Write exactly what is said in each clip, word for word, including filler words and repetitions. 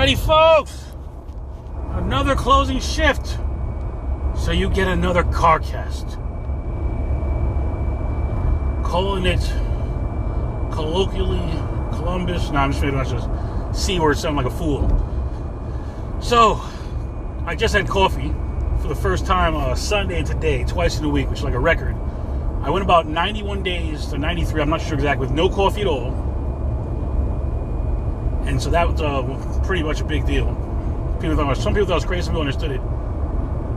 Alrighty, folks. Another closing shift. So you get another car cast. Calling it colloquially Columbus. No, I'm just trying to C word sound like a fool. So, I just had coffee for the first time uh, Sunday and today, twice in a week, which is like a record. I went about ninety-one days to ninety-three, I'm not sure exactly, with no coffee at all. And so that was uh, pretty much a big deal. People thought, some people thought it was crazy, some people understood it.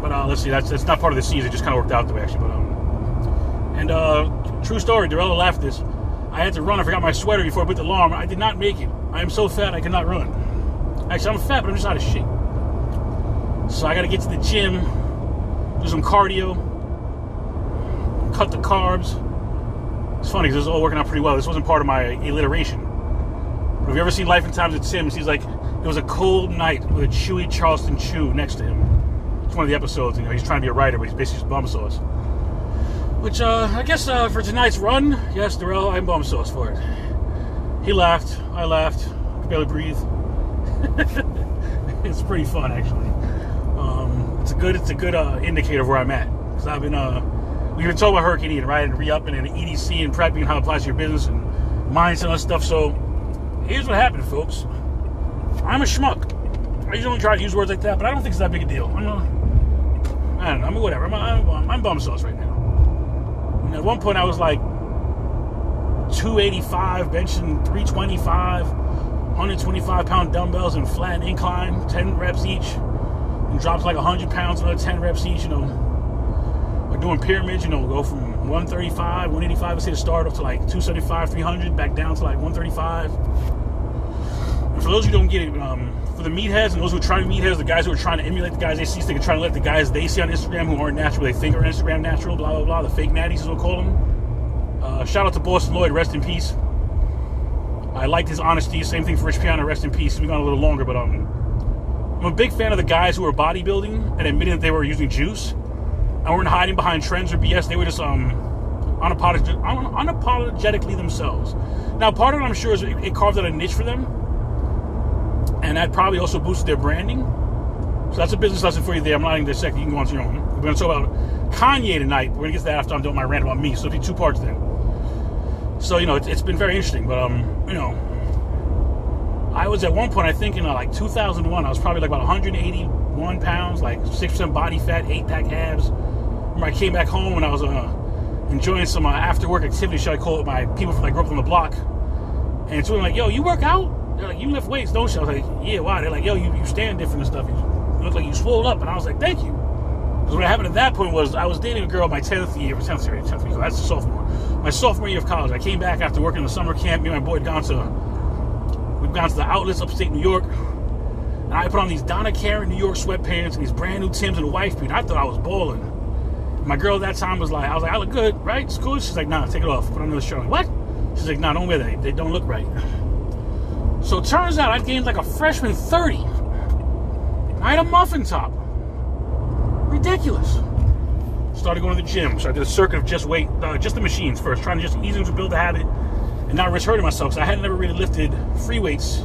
But uh, let's see, that's, that's not part of the season, it just kind of worked out the way actually. But, um, and uh, true story, Darella laughed at this. I had to run, I forgot my sweater before I put the alarm. I did not make it. I am so fat, I could not run. Actually, I'm fat, but I'm just out of shape. So I got to get to the gym, do some cardio, cut the carbs. It's funny because it was all working out pretty well. This wasn't part of my alliteration. But have you ever seen Life and Times at Sims? He's like, it was a cold night with a chewy Charleston Chew next to him. It's one of the episodes. You know, he's trying to be a writer, but he's basically just bum sauce. Which uh, I guess uh, for tonight's run, yes, Darrell, I'm bum sauce for it. He laughed. I laughed. I could barely breathe. It's pretty fun, actually. Um, it's a good, it's a good uh, indicator of where I'm at. Because I've been, uh, we've been talking about Hurricane Ian, right? And re-upping and E D C and prepping and how it applies to your business and mindset and stuff. So here's what happened, folks. I'm a schmuck. I usually don't try to use words like that, but I don't think it's that big a deal. I'm a, I don't know. I'm a whatever. I'm, a, I'm, a bum, I'm bum sauce right now. And at one point, I was like two eighty-five, benching three twenty-five, one twenty-five pound dumbbells and flat and incline, ten reps each. And drops like one hundred pounds, another ten reps each, you know. We're doing pyramids, you know, go from one thirty-five, one eighty-five, let's say the start up to like two seventy-five, three hundred, back down to like one thirty-five. And for those who don't get it, um, for the meatheads and those who are trying to be meatheads, the guys who are trying to emulate the guys they see, so they can try to let the guys they see on Instagram who aren't natural, they think are Instagram natural, blah, blah, blah, the fake natties is what we call them. Uh, shout out to Boston Lloyd, rest in peace. I liked his honesty, same thing for Rich Piana, rest in peace. We've gone a little longer, but um, I'm a big fan of the guys who were bodybuilding and admitting that they were using juice and weren't hiding behind trends or B S. They were just um, unapolog- unapologetically themselves. Now, part of it, I'm sure, is it, it carved out a niche for them. And that probably also boosted their branding. So that's a business lesson for you there. I'm not even dissecting. You can go on to your own. We're going to talk about Kanye tonight. We're going to get to that after I'm doing my rant about me. So it'll be two parts then. So, you know, it, it's been very interesting. But, um, you know... I was at one point, I think in uh, like two thousand one, I was probably like about one hundred eighty-one pounds, like six percent body fat, eight pack abs. Remember I came back home and I was uh, enjoying some uh, after work activity, should I call it, my people from, like, grew up on the block. And it's really like, yo, you work out? They're like, you lift weights, don't you? I was like, yeah, why? They're like, yo, you, you stand different and stuff. You look like you swole up. And I was like, thank you. Because what happened at that point was I was dating a girl my tenth year, tenth year, tenth year, so that's a sophomore. My sophomore year of college, I came back after working in the summer camp. Me and my boy had gone to... We've gone to the outlets upstate New York, and I put on these Donna Karen New York sweatpants and these brand new Timbs and a wife beat. I thought I was balling. My girl at that time was like, I was like, I look good, right? It's cool. She's like, nah, take it off. Put on another shirt. I'm like, what? She's like, nah, don't wear that. They don't look right. So it turns out I gained like a freshman thirty. I had a muffin top. Ridiculous. Started going to the gym. So I did a circuit of just weight, uh, just the machines first, trying to just easily build the habit. And not risk hurting myself, because I had never really lifted free weights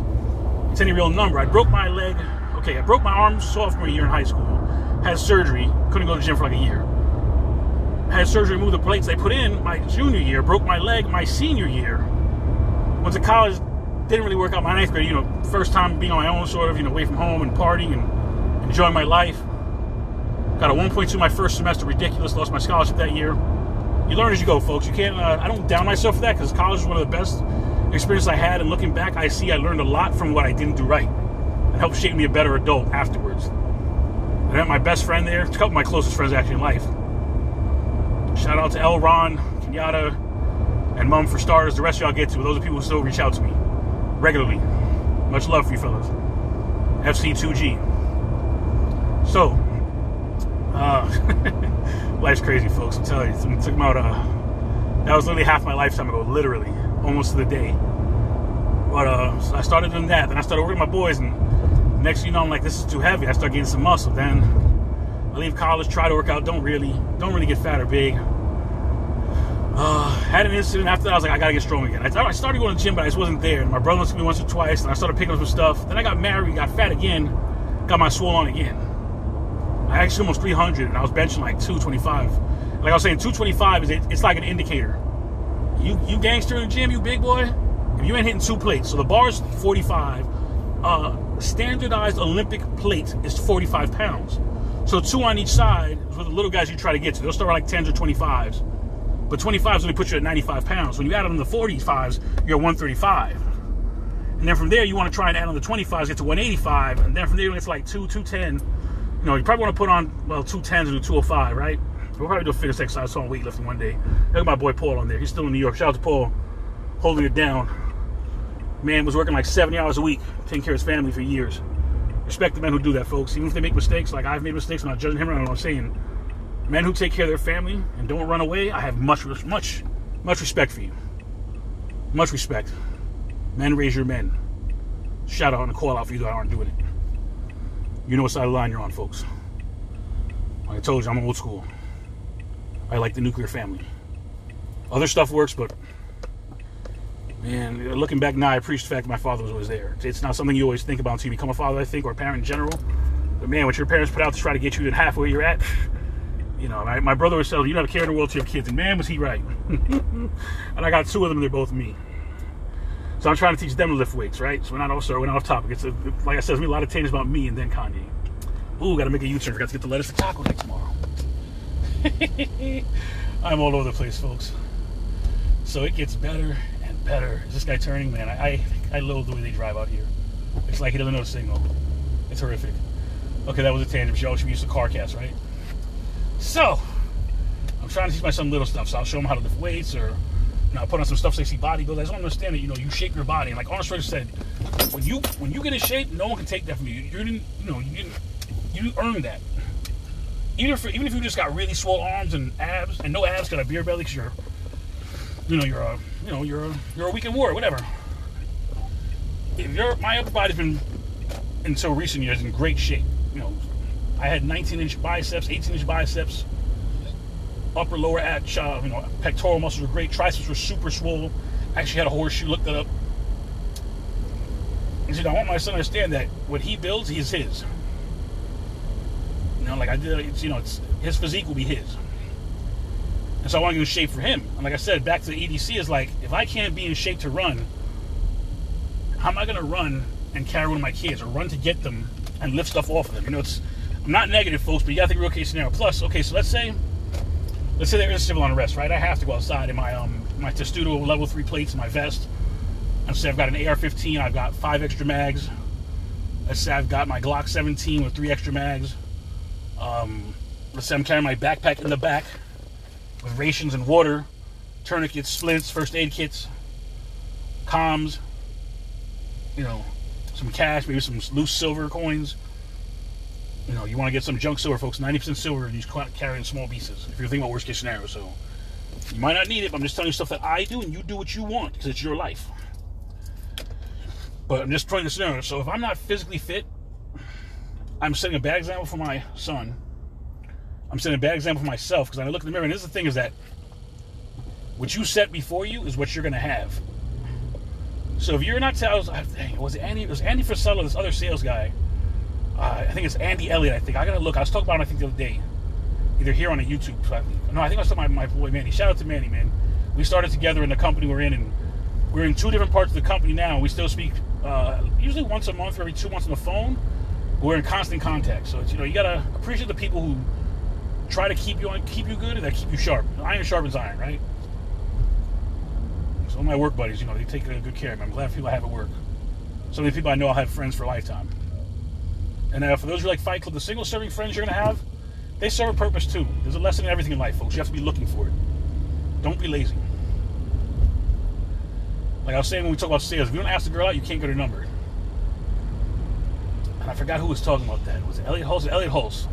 to any real number. I broke my leg, okay, I broke my arm sophomore year in high school. Had surgery, couldn't go to the gym for like a year. Had surgery, removed the plates I put in my junior year, broke my leg my senior year. Went to college, didn't really work out my ninth grade, you know, first time being on my own sort of, you know, away from home and partying and enjoying my life. Got a one point two my first semester, ridiculous, lost my scholarship that year. You learn as you go, folks. You can't, uh, I don't down myself for that, because college is one of the best experiences I had. And looking back, I see I learned a lot from what I didn't do right. It helped shape me a better adult afterwards. And I met my best friend there, a couple of my closest friends actually in life. Shout out to El Ron, Kenyatta, and Mum for starters. The rest of y'all get to. Those are people who still reach out to me regularly. Much love for you fellas. F C two G. So, uh... life's crazy, folks. I'm telling you, it took about uh, that was literally half my lifetime ago, literally, almost to the day. But uh, so I started doing that, then I started working with my boys, and next thing you know, I'm like, this is too heavy. I start getting some muscle. Then I leave college, try to work out, don't really, don't really get fat or big. Uh, had an incident after that. I was like, I gotta get strong again. I, I started going to the gym, but I just wasn't there. And my brother took me once or twice, and I started picking up some stuff. Then I got married, got fat again, got my swole on again. I actually almost three hundred, and I was benching like two twenty-five. Like I was saying, two twenty-five is it, it's like an indicator. You you gangster in the gym, you big boy, if you ain't hitting two plates. So the bar is forty-five. Uh, standardized Olympic plate is forty-five pounds. So two on each side is for the little guys you try to get to. They'll start like tens or twenty-fives. But twenty-fives only put you at ninety-five pounds. When you add them to the forty-fives, you're at one thirty-five. And then from there, you want to try and add on the twenty-fives, get to one eighty-five. And then from there, it's like two, two ten. You know, you probably want to put on, well, two tens and do two oh five, right? We'll probably do a fitness exercise on weightlifting one day. Look at my boy Paul on there. He's still in New York. Shout out to Paul, holding it down. Man was working like seventy hours a week, taking care of his family for years. Respect the men who do that, folks. Even if they make mistakes, like I've made mistakes, I'm not judging him, I don't know what I'm saying. Men who take care of their family and don't run away, I have much, much, much respect for you. Much respect. Men raise your men. Shout out on the call out for you that aren't doing it. You know what side of the line you're on, folks. Like I told you, I'm old school. I like the nuclear family. Other stuff works, but man, looking back now, I appreciate the fact that my father was always there. It's not something you always think about until you become a father, I think, or a parent in general. But man, what your parents put out to try to get you to halfway you're at. You know, my, my brother was telling you don't have to care in the world to your kids. And man, was he right. And I got two of them, they're both me. So I'm trying to teach them to lift weights, right? So we're not off, sorry, we're not off topic. It's a, like I said, there's a lot of tangents about me and then Kanye. Ooh, got to make a U-turn. Forgot to get the lettuce to taco night tomorrow. I'm all over the place, folks. So it gets better and better. Is this guy turning? Man, I, I, I loathe the way they drive out here. It's like he doesn't know the signal. It's horrific. Okay, that was a tangent. Y'all should use the car cast, right? So, I'm trying to teach my son little stuff. So I'll show him how to lift weights, or you know, I'll put on some stuff so they see bodybuilders. I just don't understand that, you know, you shape your body. And like Arnold Schwarzenegger said, when you when you get in shape, no one can take that from you. You didn't, you know, you didn't, you earned that. Even if even if you just got really swole arms and abs, and no abs got a beer belly because you're, you know, you're a, you know, you're a, you're a weekend warrior, whatever. If you're, my upper body's been until recent years in great shape, you know. I had nineteen inch biceps, eighteen inch biceps, upper, lower, at, uh, you know, pectoral muscles were great, triceps were super swole. Actually had a horseshoe, looked that up. And said, I want my son to understand that what he builds, he's his. You know, like I did, it's, you know, it's his physique will be his. And so I want to get in shape for him. And like I said, back to the E D C is like, if I can't be in shape to run, how am I going to run and carry one of my kids or run to get them and lift stuff off of them? You know, it's, not negative, folks, but you gotta think real case scenario. Plus, okay, so let's say, let's say there is civil unrest, right? I have to go outside in my um my testudo level three plates, in my vest. Let's say I've got an A R fifteen, I've got five extra mags. Let's say I've got my Glock seventeen with three extra mags. Um, let's say I'm carrying my backpack in the back with rations and water, tourniquets, splints, first aid kits, comms. You know, some cash, maybe some loose silver coins. You know, you want to get some junk silver, folks. ninety percent silver, you just carry in small pieces. If you're thinking about worst case scenario, so you might not need it, but I'm just telling you stuff that I do, and you do what you want because it's your life. But I'm just playing the scenario. So if I'm not physically fit, I'm setting a bad example for my son. I'm setting a bad example for myself because I look in the mirror, and this is the thing: is that what you set before you is what you're going to have. So if you're not telling, dang, was it Andy? It was Andy Frisella, this other sales guy. Uh, I think it's Andy Elliott, I think. I gotta look. I was talking about him, I think, the other day. Either here on a YouTube. So I, no, I think I was talking about my boy Manny. Shout out to Manny, man. We started together in the company we're in, and we're in two different parts of the company now, and we still speak uh, usually once a month, every two months on the phone. We're in constant contact. So, it's, you know, you gotta appreciate the people who try to keep you on, keep you good and that keep you sharp. Iron sharpens iron, right? So, my work buddies, you know, they take good care of me. I'm glad for people I have at work. So many people I know I'll have friends for a lifetime. And uh, for those who like Fight Club, the single-serving friends you're going to have, they serve a purpose, too. There's a lesson in everything in life, folks. You have to be looking for it. Don't be lazy. Like I was saying when we talk about sales, if you don't ask the girl out, you can't get her number. And I forgot who was talking about that. Was it Elliot Hulse? Elliot Hulse.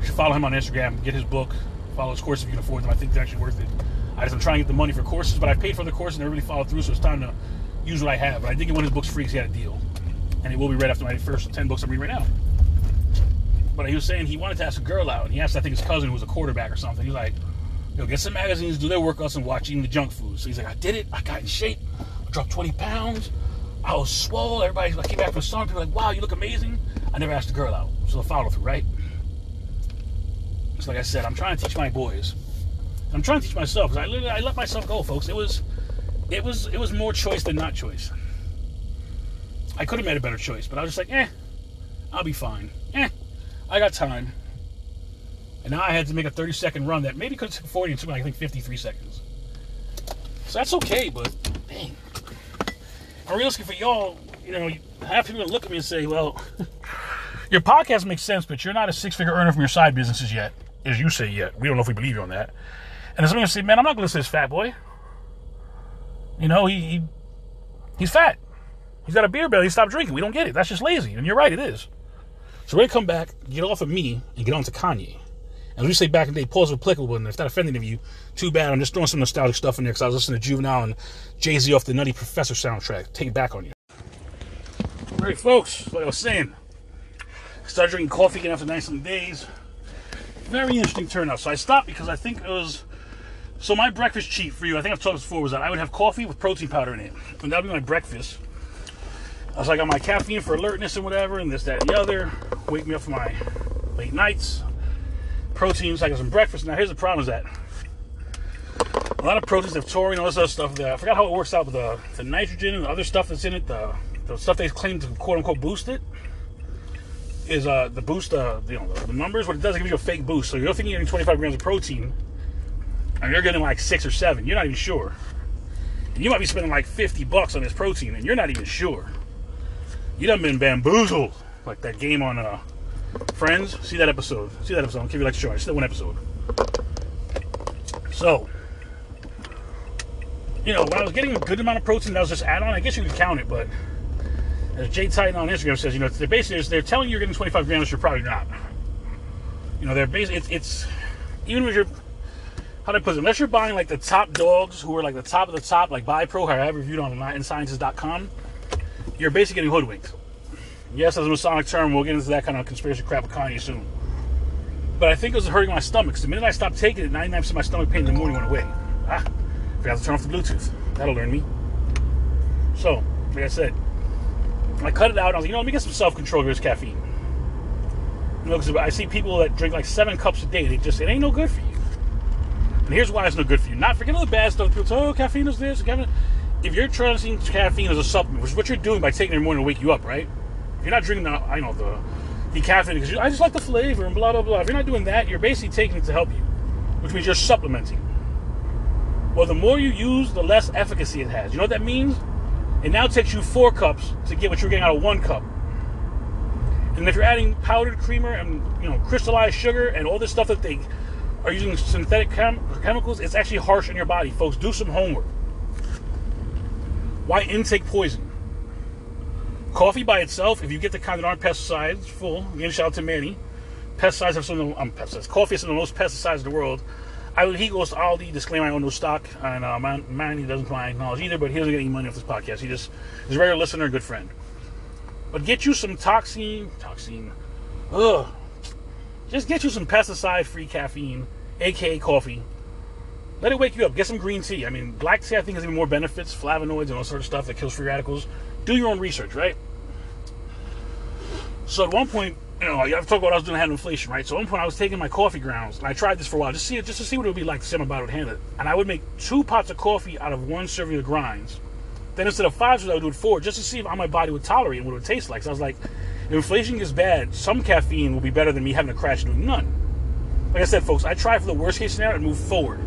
You should follow him on Instagram, get his book, follow his course if you can afford them. I think they're actually worth it. I just am trying to get the money for courses, but I paid for the course and they really followed through, so it's time to use what I have. But I did get one of his books free because he had a deal. And it will be read after my first ten books I'm reading right now. But he was saying he wanted to ask a girl out. And he asked, I think, his cousin who was a quarterback or something. He's like, He'll get some magazines, do their workouts, and watch eating the junk food. So he's like, I did it. I got in shape. I dropped twenty pounds. I was swole. Everybody like, came back from the sauna. People were like, wow, you look amazing. I never asked the girl out. So the follow through, right? So like I said, I'm trying to teach my boys. I'm trying to teach myself. Because I literally, I let myself go, folks. It was, it was, it was more choice than not choice. I could have made a better choice, but I was just like, eh, I'll be fine. Eh, I got time. And now I had to make a thirty second run that maybe could have took forty and took like, I think fifty-three seconds. So that's okay, but dang. I'm realistically for y'all, you know, half people look at me and say, well, your podcast makes sense, but you're not a six figure earner from your side businesses yet, as you say yet. We don't know if we believe you on that. And somebody's gonna say, man, I'm not gonna listen to this fat boy. You know, he, he he's fat. He's got a beer belly, he stopped drinking. We don't get it. That's just lazy. And you're right, it is. So we're gonna come back, get off of me, and get on to Kanye. As we say back in the day, pause applicable, and if that offended of you, too bad. I'm just throwing some nostalgic stuff in there because I was listening to Juvenile and Jay-Z off the Nutty Professor soundtrack. Take it back on you. All right, folks, like I was saying, I started drinking coffee again after nice some days. Very interesting turnout. So I stopped because I think it was... So my breakfast cheat for you, I think I've talked before, was that I would have coffee with protein powder in it. And that would be my breakfast. I was like, I got my caffeine for alertness and whatever, and this, that, and the other. Wake me up for my late nights. Proteins, I got some breakfast. Now here's the problem is that a lot of proteins have taurine, all this other stuff. That I forgot how it works out with the, the nitrogen and the other stuff that's in it. The, the stuff they claim to quote unquote boost it is uh, the boost, uh, you know, the, the numbers. What it does, it gives you a fake boost. So you're thinking you're getting twenty-five grams of protein, and you're getting like six or seven. You're not even sure. And you might be spending like fifty bucks on this protein, and you're not even sure. You done been bamboozled, like that game on uh, Friends. See that episode. See that episode. I'll give you like a charge. See that one episode. So, you know, when I was getting a good amount of protein, that was just add-on. I guess you could count it, but as Jay Titan on Instagram says, you know, they're basically they're telling you you're getting twenty-five grams. You're probably not. You know, they're basically it's, it's even if you're how do I put it? Unless you're buying like the top dogs who are like the top of the top, like BiPro, how I reviewed on Latin Sciences dot com, you're basically getting hoodwinked. Yes, as a Masonic term, we'll get into that kind of conspiracy crap with Kanye soon. But I think it was hurting my stomach. The minute I stopped taking it, ninety-nine percent of my stomach pain in the morning went away. Ah, forgot to turn off the Bluetooth. That'll learn me. So, like I said, I cut it out. I was like, you know, let me get some self-control with this caffeine. You know, because I see people that drink like seven cups a day. They just, it ain't no good for you. And here's why it's no good for you. Not forget all the bad stuff. People say, oh, caffeine is this. Caffeine. If you're trying to see caffeine as a supplement, which is what you're doing by taking it in the morning to wake you up, right? If you're not drinking the, I know, the decaffeinated, because I just like the flavor and blah, blah, blah. If you're not doing that, you're basically taking it to help you, which means you're supplementing. Well, the more you use, the less efficacy it has. You know what that means? It now takes you four cups to get what you're getting out of one cup. And if you're adding powdered creamer and, you know, crystallized sugar and all this stuff that they are using synthetic chem- chemicals, it's actually harsh on your body. Folks, do some homework. Why intake poison? Coffee by itself, if you get the kind that aren't pesticides, full. Again, shout out to Manny. Pesticides have some of the um, pesticides. Coffee is some of the most pesticides in the world. I he goes to Aldi, disclaimer, I own no stock, and uh, Manny doesn't provide knowledge either, but he doesn't get any money off this podcast. He just is a regular listener and good friend. But get you some toxin, toxin, ugh. Just get you some pesticide-free caffeine, a k a coffee. Let it wake you up. Get some green tea. I mean, black tea, I think, has even more benefits, flavonoids and all sort of stuff that kills free radicals. Do your own research, right? So at one point, you know, I've talked about what I was doing, I had inflation, right? So at one point I was taking my coffee grounds, and I tried this for a while, just see it, just to see what it would be like to see my body would handle it. And I would make two pots of coffee out of one serving of grinds. Then instead of five, I would do it four, just to see how my body would tolerate and what it would taste like. So I was like, if inflation gets bad, some caffeine will be better than me having a crash and doing none. Like I said, folks, I try for the worst case scenario and move forward.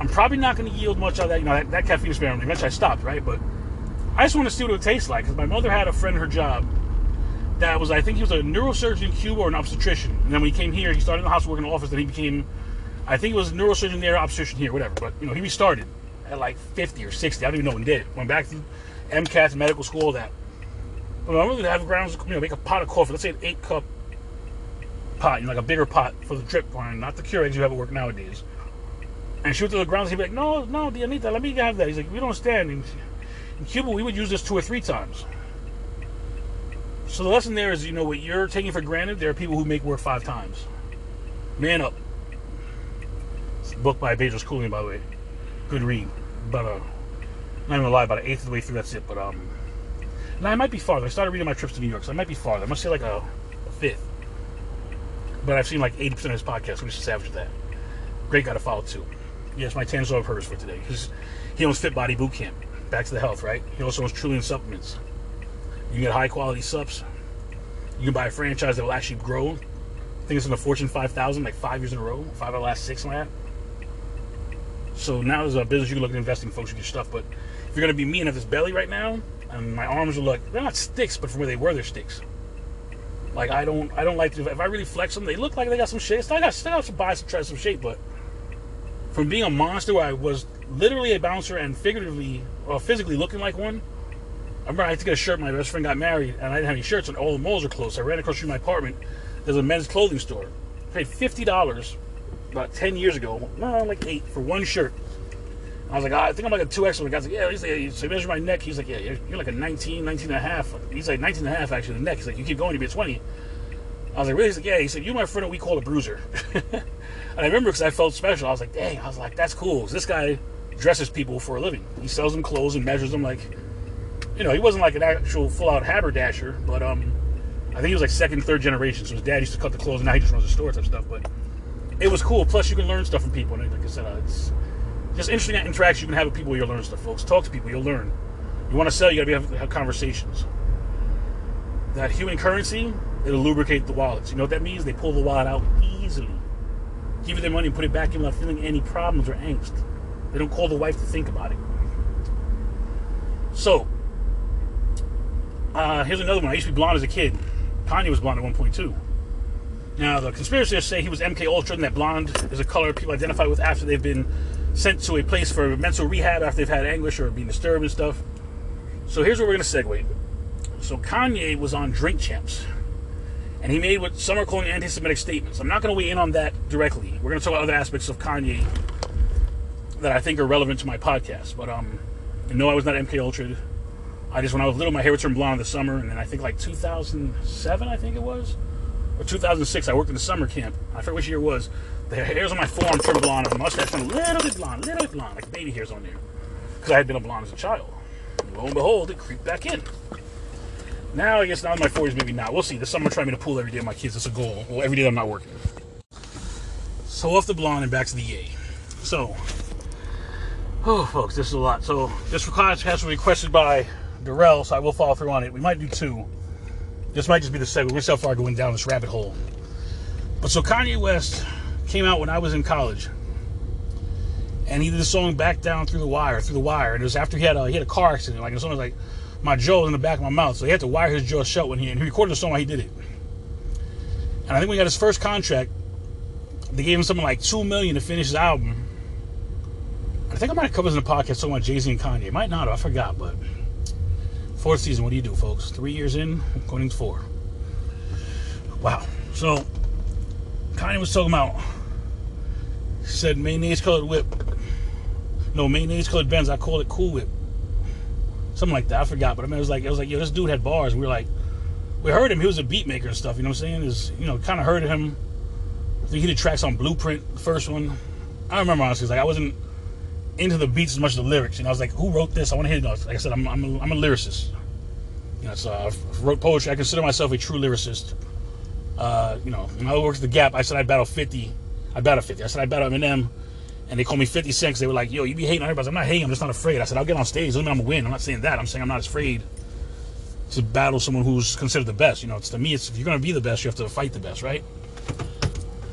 I'm probably not going to yield much out of that, you know, that, that caffeine experiment. Eventually I stopped, right? But I just want to see what it would taste like, because my mother had a friend at her job that was, I think he was a neurosurgeon in Cuba or an obstetrician. And then when he came here, he started in the hospital working in the office, then he became, I think it was a neurosurgeon there, obstetrician here, whatever. But, you know, he restarted at like fifty or sixty. I don't even know when he did. Went back to M C A T, medical school, all that. But I'm going to have grounds, you know, make a pot of coffee. Let's say an eight cup pot, you know, like a bigger pot for the drip wine, not the Keurigs you have at work nowadays. And she went to the grounds, he'd be like, no, no, Dianita, let me have that. He's like, we don't stand. And in Cuba, we would use this two or three times. So the lesson there is, you know, what you're taking for granted, there are people who make work five times. Man up. book by Pedro Schooling, by the way. Good read. But, uh, not even gonna lie, about an eighth of the way through, that's it. But, um, now I might be farther. I started reading my trips to New York, so I might be farther. I must say, like, a, a fifth. But I've seen, like, eighty percent of his podcast. We just savage that. Great guy to follow, too. Yes, my tangent of hers for today. He's, he owns Fit Body Boot Camp. Back to the health, right? He also owns Trillium Supplements. You can get high-quality subs. You can buy a franchise that will actually grow. I think it's in the Fortune five thousand, like five years in a row. Five out of the last six, like that. So now there's a business you can look at investing, folks, with your stuff. But if you're going to be me and have this belly right now, and my arms are like, they're not sticks, but from where they were, they're sticks. Like, I don't I don't like to, if I really flex them, they look like they got some shape. So I got still have to buy some, try some shape, but from being a monster where I was literally a bouncer and figuratively, or physically looking like one, I remember I had to get a shirt. My best friend got married, and I didn't have any shirts, and all the malls were closed. So I ran across from my apartment. There's a men's clothing store. I paid fifty dollars about ten years ago, no, like eight, for one shirt. I was like, oh, I think I'm like a two X. And the guy's like, yeah, he's like, so he measured my neck. He's like, yeah, you're, you're like a nineteen, nineteen and a half. He's like, nineteen and a half, actually, the neck. He's like, you keep going, you'll be a twenty. I was like, really? He's like, yeah. He said, you're my friend, and we call a bruiser. And I remember because I felt special. I was like, dang. I was like, that's cool. This guy dresses people for a living. He sells them clothes and measures them like, you know, he wasn't like an actual full-out haberdasher, but um, I think he was like second, third generation. So his dad used to cut the clothes, and now he just runs the store type stuff. But it was cool. Plus, you can learn stuff from people. And like I said, uh, it's... just interesting interaction you can have with people. You'll learn stuff, folks. Talk to people. You'll learn. You want to sell, you got to be have, have conversations. That human currency, it'll lubricate the wallets. You know what that means? They pull the wallet out easily. Give you their money and put it back in without feeling any problems or angst. They don't call the wife to think about it. So, uh, here's another one. I used to be blonde as a kid. Kanye was blonde at one point, too. Now, the conspiracists say he was M K Ultra and that blonde is a color people identify with after they've been sent to a place for mental rehab after they've had anguish or being disturbed and stuff. So here's where we're going to segue. So Kanye was on Drink Champs, and he made what some are calling anti-Semitic statements. I'm not going to weigh in on that directly. We're going to talk about other aspects of Kanye that I think are relevant to my podcast. But um, no, I was not M K Ultra. I just, when I was little, my hair would turn blonde in the summer, and then I think like two thousand seven, I think it was, or two thousand six, I worked in the summer camp. I forget which year it was. The hairs on my forearm turned blonde, and the mustache turned a little bit blonde, a little bit blonde, like baby hairs on there. Because I had been a blonde as a child. And lo and behold, it creeped back in. Now, I guess now in my forties, maybe not. We'll see. This summer, trying me to pool every day of my kids. That's a goal. Well, every day I'm not working. So, off the blonde and back to the yay. So, oh, folks, this is a lot. So, this request has been requested by Darrell, so I will follow through on it. We might do two. This might just be the segment. We're so far going down this rabbit hole. But so, Kanye West came out when I was in college, and he did a song "Back Down Through the Wire," through the wire, and it was after he had a, he had a car accident. Like the song was like, "My jaw was in the back of my mouth," so he had to wire his jaw shut when he and he recorded the song while he did it. And I think when he got his first contract, they gave him something like two million to finish his album. I think I might have covered this in the podcast talking about Jay-Z and Kanye. Might not have, I forgot. But fourth season, what do you do, folks? Three years in, going into four. Wow. So Kanye was talking about, said mayonnaise colored whip. No, mayonnaise colored Benz. I call it Cool Whip. Something like that. I forgot. But I mean, it was like, it was like, yo, this dude had bars. And we were like, we heard him. He was a beat maker and stuff. You know what I'm saying? Is, you know, kind of heard him. I think he did tracks on Blueprint, the first one. I remember honestly, like I wasn't into the beats as much as the lyrics. And I was like, who wrote this? I want to hear it. Like I said, I'm I'm a, I'm a lyricist. You know, so I wrote poetry. I consider myself a true lyricist. Uh, you know, when I worked at the Gap, I said I battled fifty. I battled fifty. I said I battled Eminem, and they called me fifty cent. They were like, "Yo, you be hating on everybody." I said, I'm not hating. I'm just not afraid. I said I'll get on stage. Doesn't mean I'm gonna win. I'm not saying that. I'm saying I'm not afraid to battle someone who's considered the best. You know, it's to me, it's if you're gonna be the best, you have to fight the best, right?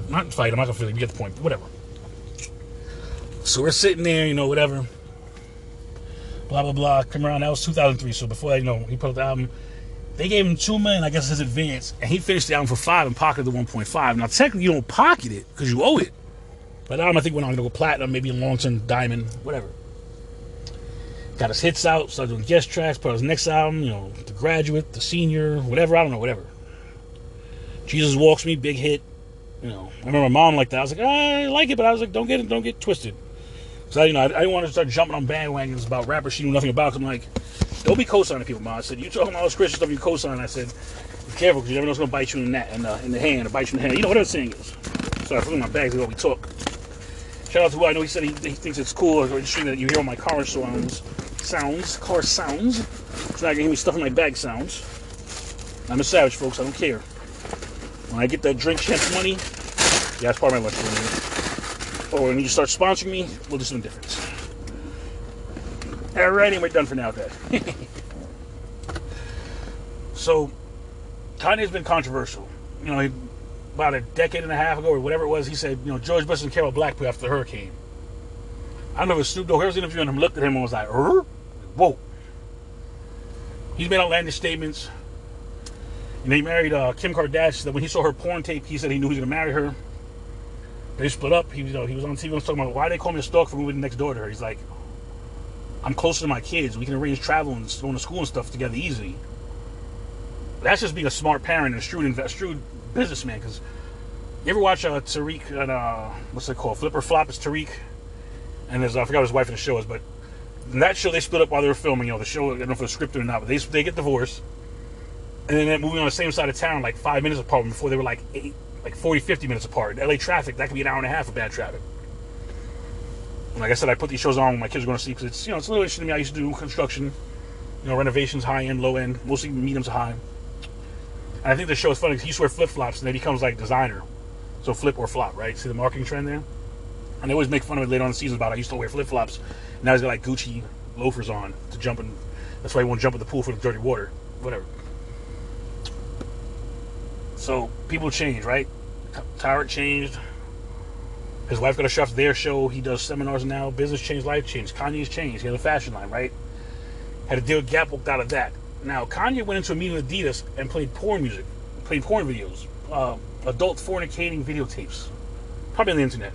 Not fight. I'm not gonna feel. You get the point. Whatever. So we're sitting there, you know, whatever. Blah blah blah. Come around. That was two thousand three. So before that, you know, he put out the album. They gave him two million, I guess, his advance, and he finished the album for five and pocketed the one point five. Now, technically, you don't pocket it because you owe it. But I don't think we're not going to go platinum, maybe long-term diamond, whatever. Got his hits out, started doing guest tracks, put out his next album, you know, The Graduate, The Senior, whatever, I don't know, whatever. Jesus Walks Me, big hit. You know, I remember my mom like that. I was like, I like it, but I was like, don't get it, don't get twisted. So, you know, I, I didn't want to start jumping on bandwagons about rappers she knew nothing about. I'm like, don't be co-signing people, Ma. I said, you talking about all this Christian stuff, you co-sign. I said, be careful, because you never know what's going to bite you in that, in the, in the hand, or bite you in the hand. You know what I'm saying is. So I put in my bags while we talk. Shout Shout out to who I know. He said he, he thinks it's cool or interesting that you hear all my car sounds. Sounds. Car sounds. So now I can hear me stuff in my bag sounds. I'm a savage, folks. I don't care. When I get that Drink Champs money, yeah, that's part of my lunch money. Or when you start sponsoring me, we'll do something different. Alrighty, we're done for now with that. So, Kanye's been controversial. You know, he, about a decade and a half ago or whatever it was, he said, you know, George Bush and Carol Blackpool after the hurricane. I don't know if Snoop Dogg heard his interview and him looked at him and was like, er? Whoa. He's made outlandish statements. And he married uh, Kim Kardashian. That when he saw her porn tape, he said he knew he was going to marry her. They split up. He, you know, he was on T V and was talking about, why they call me a stalker for moving next door to her? He's like, I'm closer to my kids. We can arrange travel and going to school and stuff together easily. But that's just being a smart parent and a shrewd, invest, shrewd businessman. Because you ever watch uh, Tariq and, uh, what's it called? Flip or Flop is Tariq. And there's, I forgot what his wife in the show is, but in that show, they split up while they were filming. You know, the show, I don't know if it was scripted or not, but they, they get divorced. And then moving on the same side of town, like five minutes apart, before they were like eight, like forty, fifty minutes apart. L A traffic, that could be an hour and a half of bad traffic. And like I said, I put these shows on when my kids are going to sleep because it's, you know, it's a little interesting to me. I used to do construction, you know, renovations, high end, low end, mostly medium to high. And I think the show is funny because he used to wear flip flops and then he becomes like designer. So flip or flop, right? See the marketing trend there? And they always make fun of it later on in the season about I used to wear flip flops. Now he's got like Gucci loafers on to jump in. That's why he won't jump in the pool for the dirty water. Whatever. So, people change, right? Tyrant changed. His wife got a shot to their show. He does seminars now. Business changed, life changed. Kanye's changed. He has a fashion line, right? Had a deal with Gap, walked out of that. Now, Kanye went into a meeting with Adidas and played porn music. Played porn videos. Uh, adult fornicating videotapes. Probably on the internet.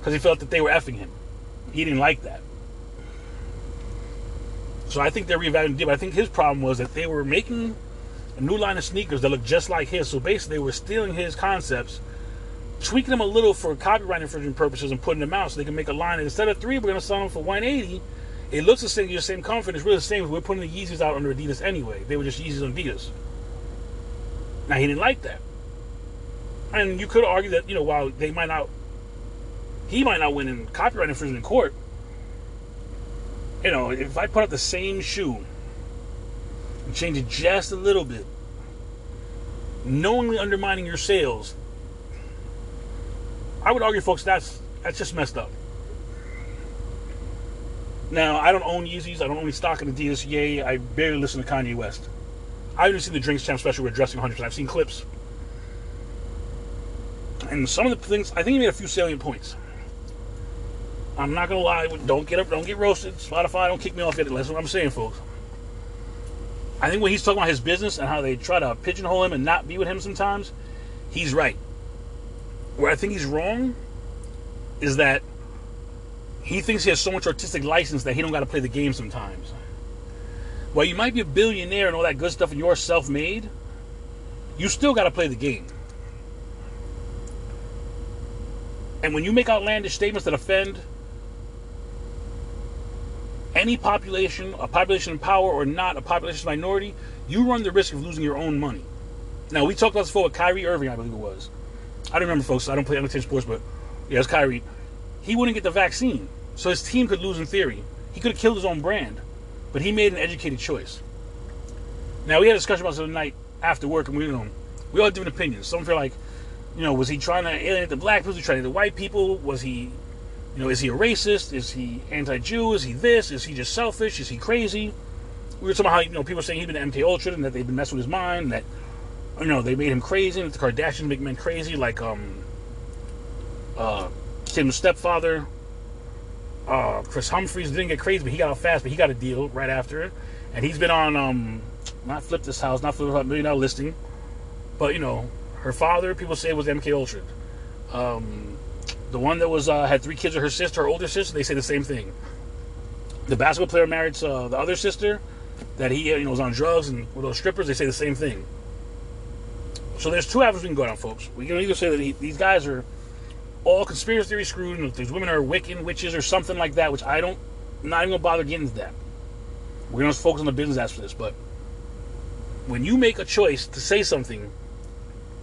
Because he felt that they were effing him. He didn't like that. So, I think they're reevaluating the deal. But I think his problem was that they were making a new line of sneakers that look just like his. So basically they were stealing his concepts, tweaking them a little for copyright infringement purposes and putting them out so they can make a line. And instead of three, we're going to sell them for one eighty. It looks the same, you're the same comfort. It's really the same. We're putting the Yeezys out under Adidas anyway. They were just Yeezys on Adidas. Now, he didn't like that. And you could argue that, you know, while they might not, he might not win in copyright infringement in court. You know, if I put up the same shoe, change it just a little bit, knowingly undermining your sales, I would argue, folks, that's that's just messed up. Now, I don't own Yeezys. I don't own any stock in Adidas. Yay, I barely listen to Kanye West. I haven't seen the Drinks Champ special. We're addressing one hundred percent. I've seen clips. And some of the things, I think he made a few salient points. I'm not going to lie. Don't get up. Don't get roasted. Spotify, don't kick me off yet. That's what I'm saying, folks. I think when he's talking about his business and how they try to pigeonhole him and not be with him sometimes, he's right. Where I think he's wrong is that he thinks he has so much artistic license that he don't got to play the game sometimes. While you might be a billionaire and all that good stuff and you're self-made, you still got to play the game. And when you make outlandish statements that offend any population, a population in power or not, a population minority, you run the risk of losing your own money. Now, we talked about this before with Kyrie Irving, I believe it was. I don't remember, folks. So I don't play entertainment sports, but yeah, it's Kyrie. He wouldn't get the vaccine, so his team could lose in theory. He could have killed his own brand, but he made an educated choice. Now, we had a discussion about this the other night after work, and we, you know, we all had different opinions. Some feel like, you know, was he trying to alienate the black people? Was he trying to alienate the white people? Was he... You know, is he a racist? Is he anti-Jew? Is he this? Is he just selfish? Is he crazy? We were talking about how, you know, people are saying he's been M K Ultra and that they've been messing with his mind, that, you know, they made him crazy and that the Kardashians make men crazy, like um, uh, Kim's stepfather, uh, Chris Humphries didn't get crazy, but he got out fast, but he got a deal right after it. And he's been on, um, not Flip This House, not Flip This House, Million Dollar Listing, but, you know, her father, people say was M K Ultra. Um... The one that was uh, had three kids with her sister, her older sister, they say the same thing. The basketball player married uh, the other sister that he you know was on drugs and with those strippers, they say the same thing. So there's two avenues we can go down, folks. We can either say that he, these guys are all conspiracy theory screwed and these women are Wiccan witches or something like that, which I don't, I'm not even going to bother getting into that. We're going to focus on the business aspect of this, but when you make a choice to say something,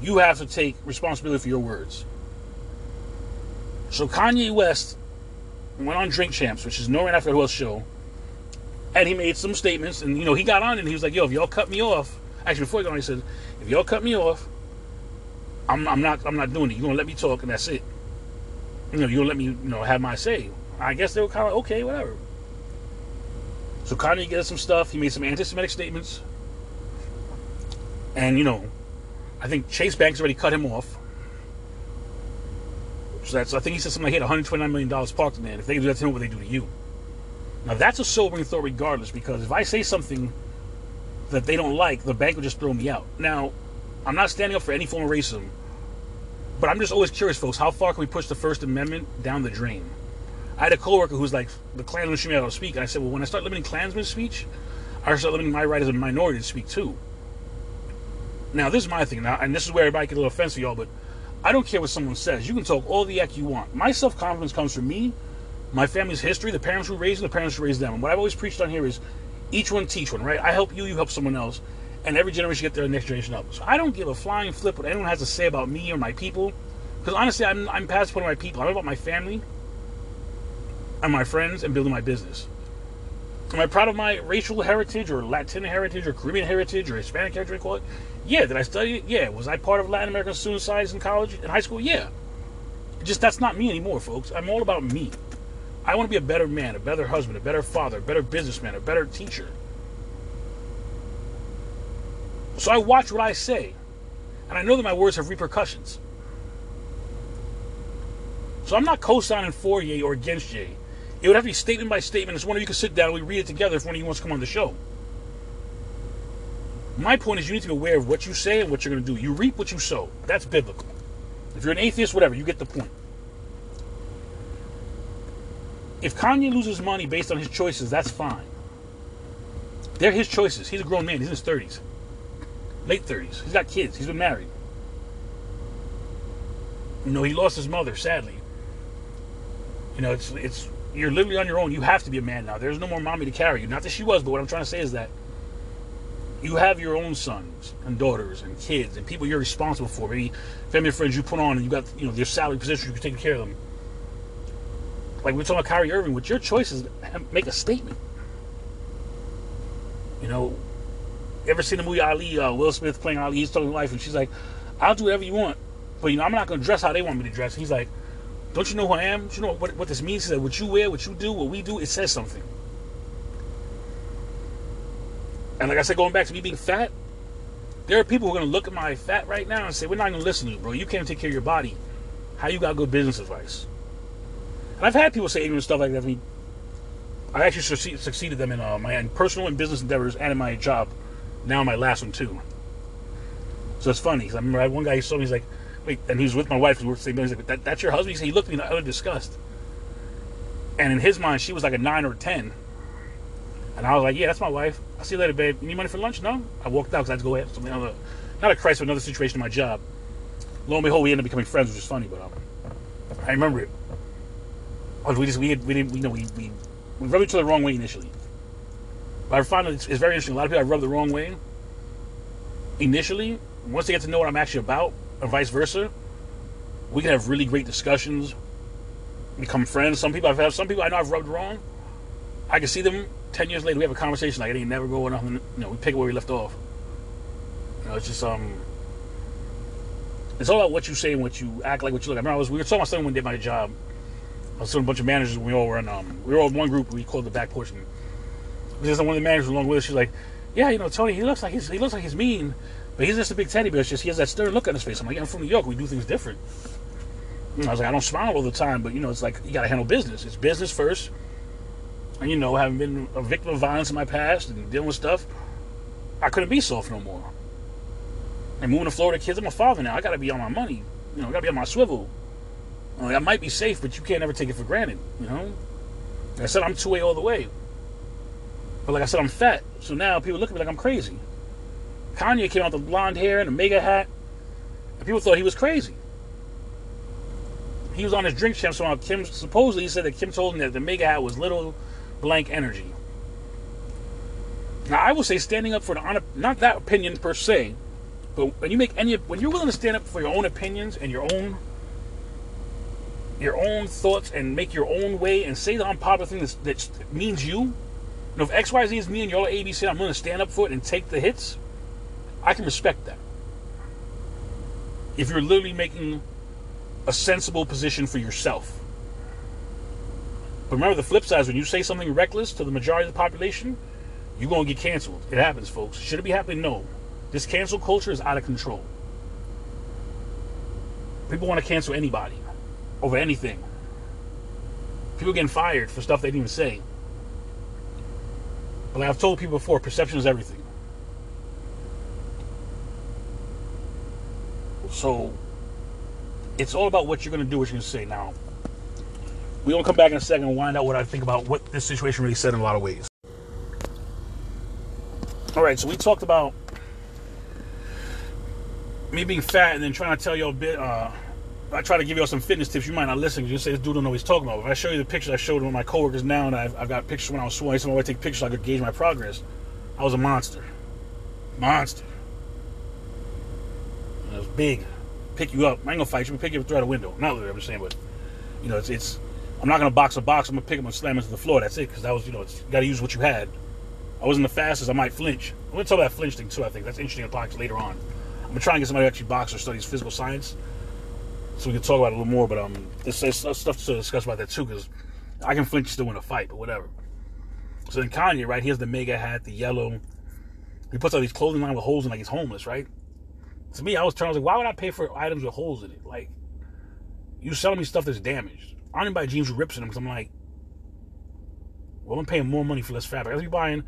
you have to take responsibility for your words. So Kanye West went on Drink Champs, which is no right after the show, and he made some statements, and, you know, he got on and he was like, yo, if y'all cut me off, actually, before he got on, he said, if y'all cut me off, I'm, I'm not I'm not doing it. You're going to let me talk, and that's it. You know, you'll let me, you know, have my say. I guess they were kind of like, okay, whatever. So Kanye gets some stuff. He made some anti-Semitic statements. And, you know, I think Chase Bank's already cut him off. So that's, I think he said something like he had one hundred twenty-nine million dollars parked in there. If they do that to him, what they do to you? Now, that's a sobering thought regardless, because if I say something that they don't like, the bank will just throw me out. Now, I'm not standing up for any form of racism, but I'm just always curious, folks, how far can we push the First Amendment down the drain? I had a coworker who was like, the Klansman should be able to speak. And I said, well, when I start limiting Klansman's speech, I start limiting my right as a minority to speak too. Now, this is my thing, now, and this is where everybody gets a little offensive, y'all, but I don't care what someone says. You can talk all the heck you want. My self-confidence comes from me, my family's history, the parents who raised them, the parents who raised them. And what I've always preached on here is each one teach one, right? I help you, you help someone else. And every generation get their next generation up. So I don't give a flying flip what anyone has to say about me or my people. Because honestly, I'm, I'm past one of my people. I'm about my family and my friends and building my business. Am I proud of my racial heritage or Latin heritage or Caribbean heritage or Hispanic heritage, call it? Yeah. Did I study it? Yeah. Was I part of Latin American student societies in college, in high school? Yeah. Just that's not me anymore, folks. I'm all about me. I want to be a better man, a better husband, a better father, a better businessman, a better teacher. So I watch what I say, and I know that my words have repercussions. So I'm not co-signing for Ye or against Ye. It would have to be statement by statement. It's one of you can sit down and we read it together if one of you wants to come on the show. My point is you need to be aware of what you say and what you're going to do. You reap what you sow. That's biblical. If you're an atheist, whatever, you get the point. If Kanye loses money based on his choices, that's fine. They're his choices. He's a grown man. He's in his thirties. Late thirties. He's got kids. He's been married. You know, he lost his mother, sadly. You know, it's it's you're literally on your own. You have to be a man now. There's no more mommy to carry you. Not that she was, but what I'm trying to say is that you have your own sons and daughters and kids and people you're responsible for. Maybe family friends you put on and you got, you know, their salary position, you can take care of them. Like we're talking about Kyrie Irving, with your choices, make a statement. You know, ever seen the movie Ali, uh, Will Smith playing Ali, he's telling his wife, and she's like, I'll do whatever you want, but, you know, I'm not going to dress how they want me to dress. He's like, don't you know who I am? Do you know what, what this means? He said, what you wear, what you do, what we do, it says something. And like I said, going back to me being fat, there are people who are going to look at my fat right now and say, we're not going to listen to you, bro. You can't take care of your body. How you got good business advice? And I've had people say ignorant stuff like that to me. I actually succeed, succeeded them in uh, my personal and business endeavors and in my job. Now my last one too. So it's funny, because I remember I had one guy, he saw me, he's like, wait, and he was with my wife, who worked the same building, he's like, that, that's your husband? He said, he looked at me in utter disgust. And in his mind, she was like a nine or a ten. And I was like, yeah, that's my wife. I'll see you later, babe. You need money for lunch? No? I walked out because I had to go have something, another, not a crisis, but another situation in my job. Lo and behold, we ended up becoming friends, which is funny, but um, I remember it. Oh, we just, we, had, we didn't, you know, we, we, we rubbed each other the wrong way initially. But I find it's, it's very interesting. A lot of people I rub the wrong way initially. Once they get to know what I'm actually about, or vice versa, we can have really great discussions, become friends. Some people I've had, some people I know I've rubbed wrong. I can see them ten years later. We have a conversation like it ain't never going on. You know, we pick where we left off. You know, it's just um, it's all about what you say and what you act like, what you look. I remember I was we were talking about something one day at my job. I was doing a bunch of managers. We all were in um, we were all in one group. We called the back portion. Because one of the managers along with us, she's like, yeah, you know, Tony, he looks like he's he looks like he's mean, but he's just a big teddy bear. It's just he has that stern look on his face. I'm like, yeah, I'm from New York. We do things different. And I was like, I don't smile all the time, but, you know, it's like you got to handle business. It's business first. And, you know, having been a victim of violence in my past and dealing with stuff, I couldn't be soft no more. And moving to Florida, kids, I'm a father now. I got to be on my money. You know, I got to be on my swivel. Like, I might be safe, but you can't ever take it for granted, you know? Like I said, I'm two-way all the way. But like I said, I'm fat. So now people look at me like I'm crazy. Kanye came out with the blonde hair and a mega hat. And people thought he was crazy. He was on his Drink Champs. So Kim, supposedly he said that Kim told him that the mega hat was little blank energy. Now I will say standing up for the, not that opinion per se, but when you make any, when you're willing to stand up for your own opinions and your own your own thoughts and make your own way and say the unpopular thing that, that means you. You know, if X Y Z is me and y'all are A B C, I'm going to stand up for it and take the hits. I can respect that. If you're literally making a sensible position for yourself. But remember the flip side is when you say something reckless to the majority of the population, you're going to get canceled. It happens, folks. Should it be happening? No. This cancel culture is out of control. People want to cancel anybody over anything. People getting fired for stuff they didn't even say. But like I've told people before, perception is everything. So it's all about what you're going to do, what you're going to say. Now, we're going to come back in a second and wind out what I think about what this situation really said in a lot of ways. All right, so we talked about me being fat and then trying to tell y'all a bit. Uh, I try to give y'all some fitness tips. You might not listen because you say this dude don't know what he's talking about. But if I show you the pictures I showed with my coworkers now, and I've, I've got pictures when I was sworn, so I would take pictures so I could gauge my progress. I was a monster. Monster. It was big. Pick you up. I ain't gonna fight you. I'm gonna pick you up through the window. Not literally, I'm just saying, but you know, it's, it's I'm not gonna box a box. I'm gonna pick him and slam into the floor. That's it. Because that was, you know, it's, you gotta use what you had. I wasn't the fastest. I might flinch. I'm gonna talk about flinch thing too. I think that's interesting in the box later on. I'm gonna try and get somebody who actually box or studies physical science, so we can talk about it a little more. But um, there's, there's stuff to discuss about that too. Because I can flinch still in a fight, but whatever. So then Kanye, right? He has the mega hat, the yellow. He puts out these clothing line with holes in, like he's homeless, right? To me, I was trying, I was like, why would I pay for items with holes in it? Like, you selling me stuff that's damaged. I don't even buy jeans with rips in them because I'm like, well, I'm paying more money for less fabric. I see you buying,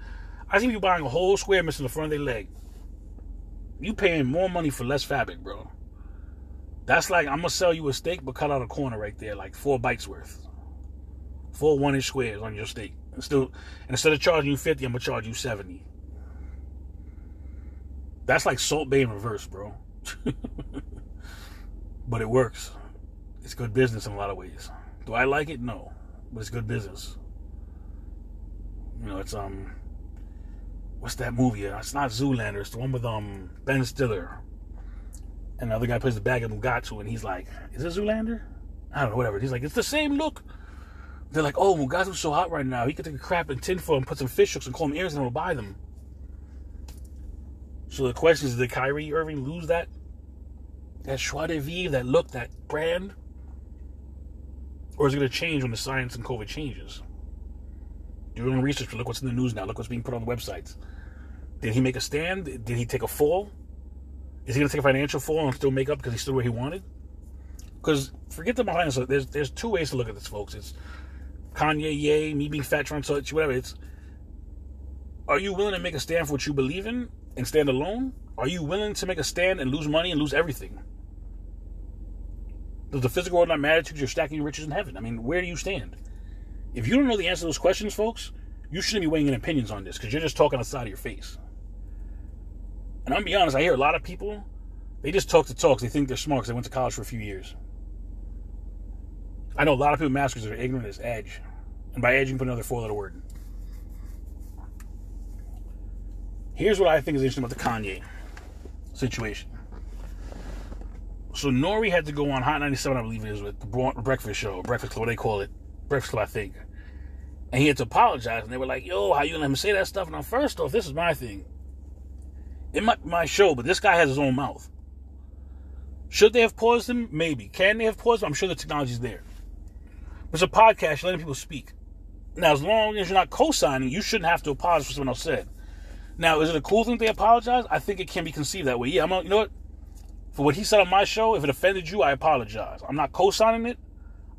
I see you buying a whole square missing the front of their leg. You paying more money for less fabric, bro. That's like, I'm going to sell you a steak, but cut out a corner right there, like four bites worth. Four one-inch squares on your steak. And still, and instead of charging you fifty, I'm going to charge you seventy. That's like Salt Bae in reverse, bro. But it works. It's good business in a lot of ways. Do I like it? No. But it's good business. You know, it's, um... what's that movie? It's not Zoolander. It's the one with, um, Ben Stiller. And the other guy plays the bag of Mugatu, and he's like, is it Zoolander? I don't know, whatever. He's like, it's the same look. They're like, oh, Mugatu's so hot right now. He could take a crap in tinfoil and put some fish hooks and comb ears and we'll buy them. So the question is, did Kyrie Irving lose that that joie de vivre, that look, that brand? Or is it going to change when the science and COVID changes? Do your own research. Look what's in the news now. Look what's being put on the websites. Did he make a stand? Did he take a fall? Is he going to take a financial fall and still make up because he's still where he wanted? Because forget the behind us. There's, there's two ways to look at this, folks. It's Kanye, yay, me being fat, trying to touch, whatever. It's, are you willing to make a stand for what you believe in? And stand alone? Are you willing to make a stand and lose money and lose everything? Does the physical world not matter to you? You're stacking your riches in heaven. I mean, where do you stand? If you don't know the answer to those questions, folks, you shouldn't be weighing in opinions on this because you're just talking outside of your face. And I'm being honest, I hear a lot of people, they just talk to talks. They think they're smart because they went to college for a few years. I know a lot of people masters are ignorant as edge. And by edge, you can put another four-letter word. Here's what I think is interesting about the Kanye situation. So Nori had to go on Hot ninety-seven, I believe it is, with the Breakfast Show, Breakfast Club, what they call it, Breakfast Club, I think. And he had to apologize, and they were like, "Yo, how you let him say that stuff?" And I'm, first off, this is my thing. It might be my show, but this guy has his own mouth. Should they have paused him? Maybe. Can they have paused him? I'm sure the technology's there. But it's a podcast, you're letting people speak. Now, as long as you're not co-signing, you shouldn't have to apologize for someone else said. Now, is it a cool thing they apologize? I think it can be conceived that way. Yeah, I'm not, you know what? For what he said on my show, if it offended you, I apologize. I'm not co-signing it.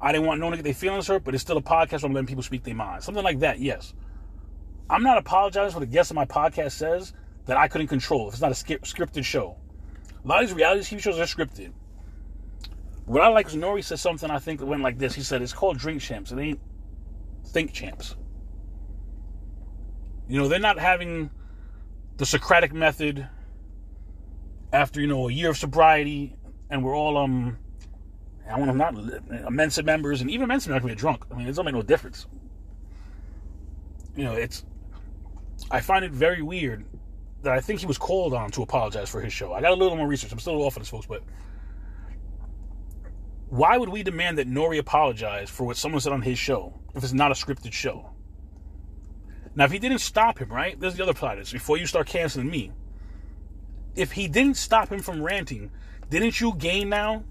I didn't want no one to get their feelings hurt, but it's still a podcast where I'm letting people speak their minds. Something like that, yes. I'm not apologizing for the guest of my podcast says that I couldn't control. If it's not a scripted show. A lot of these reality T V shows are scripted. What I like is Nori said something I think that went like this. He said, it's called Drink Champs. It ain't Think Champs. You know, they're not having the Socratic method after, you know, a year of sobriety, and we're all, um, I want to not, uh, Mensa members, and even Mensa members can be drunk. I mean, it doesn't make no difference. You know, it's, I find it very weird that I think he was called on to apologize for his show. I got a little more research. I'm still off on this, folks, but Why would we demand that Nori apologize for what someone said on his show if it's not a scripted show? Now, if he didn't stop him, right? There's the other side of this. Before you start canceling me. If he didn't stop him from ranting, didn't you gain now?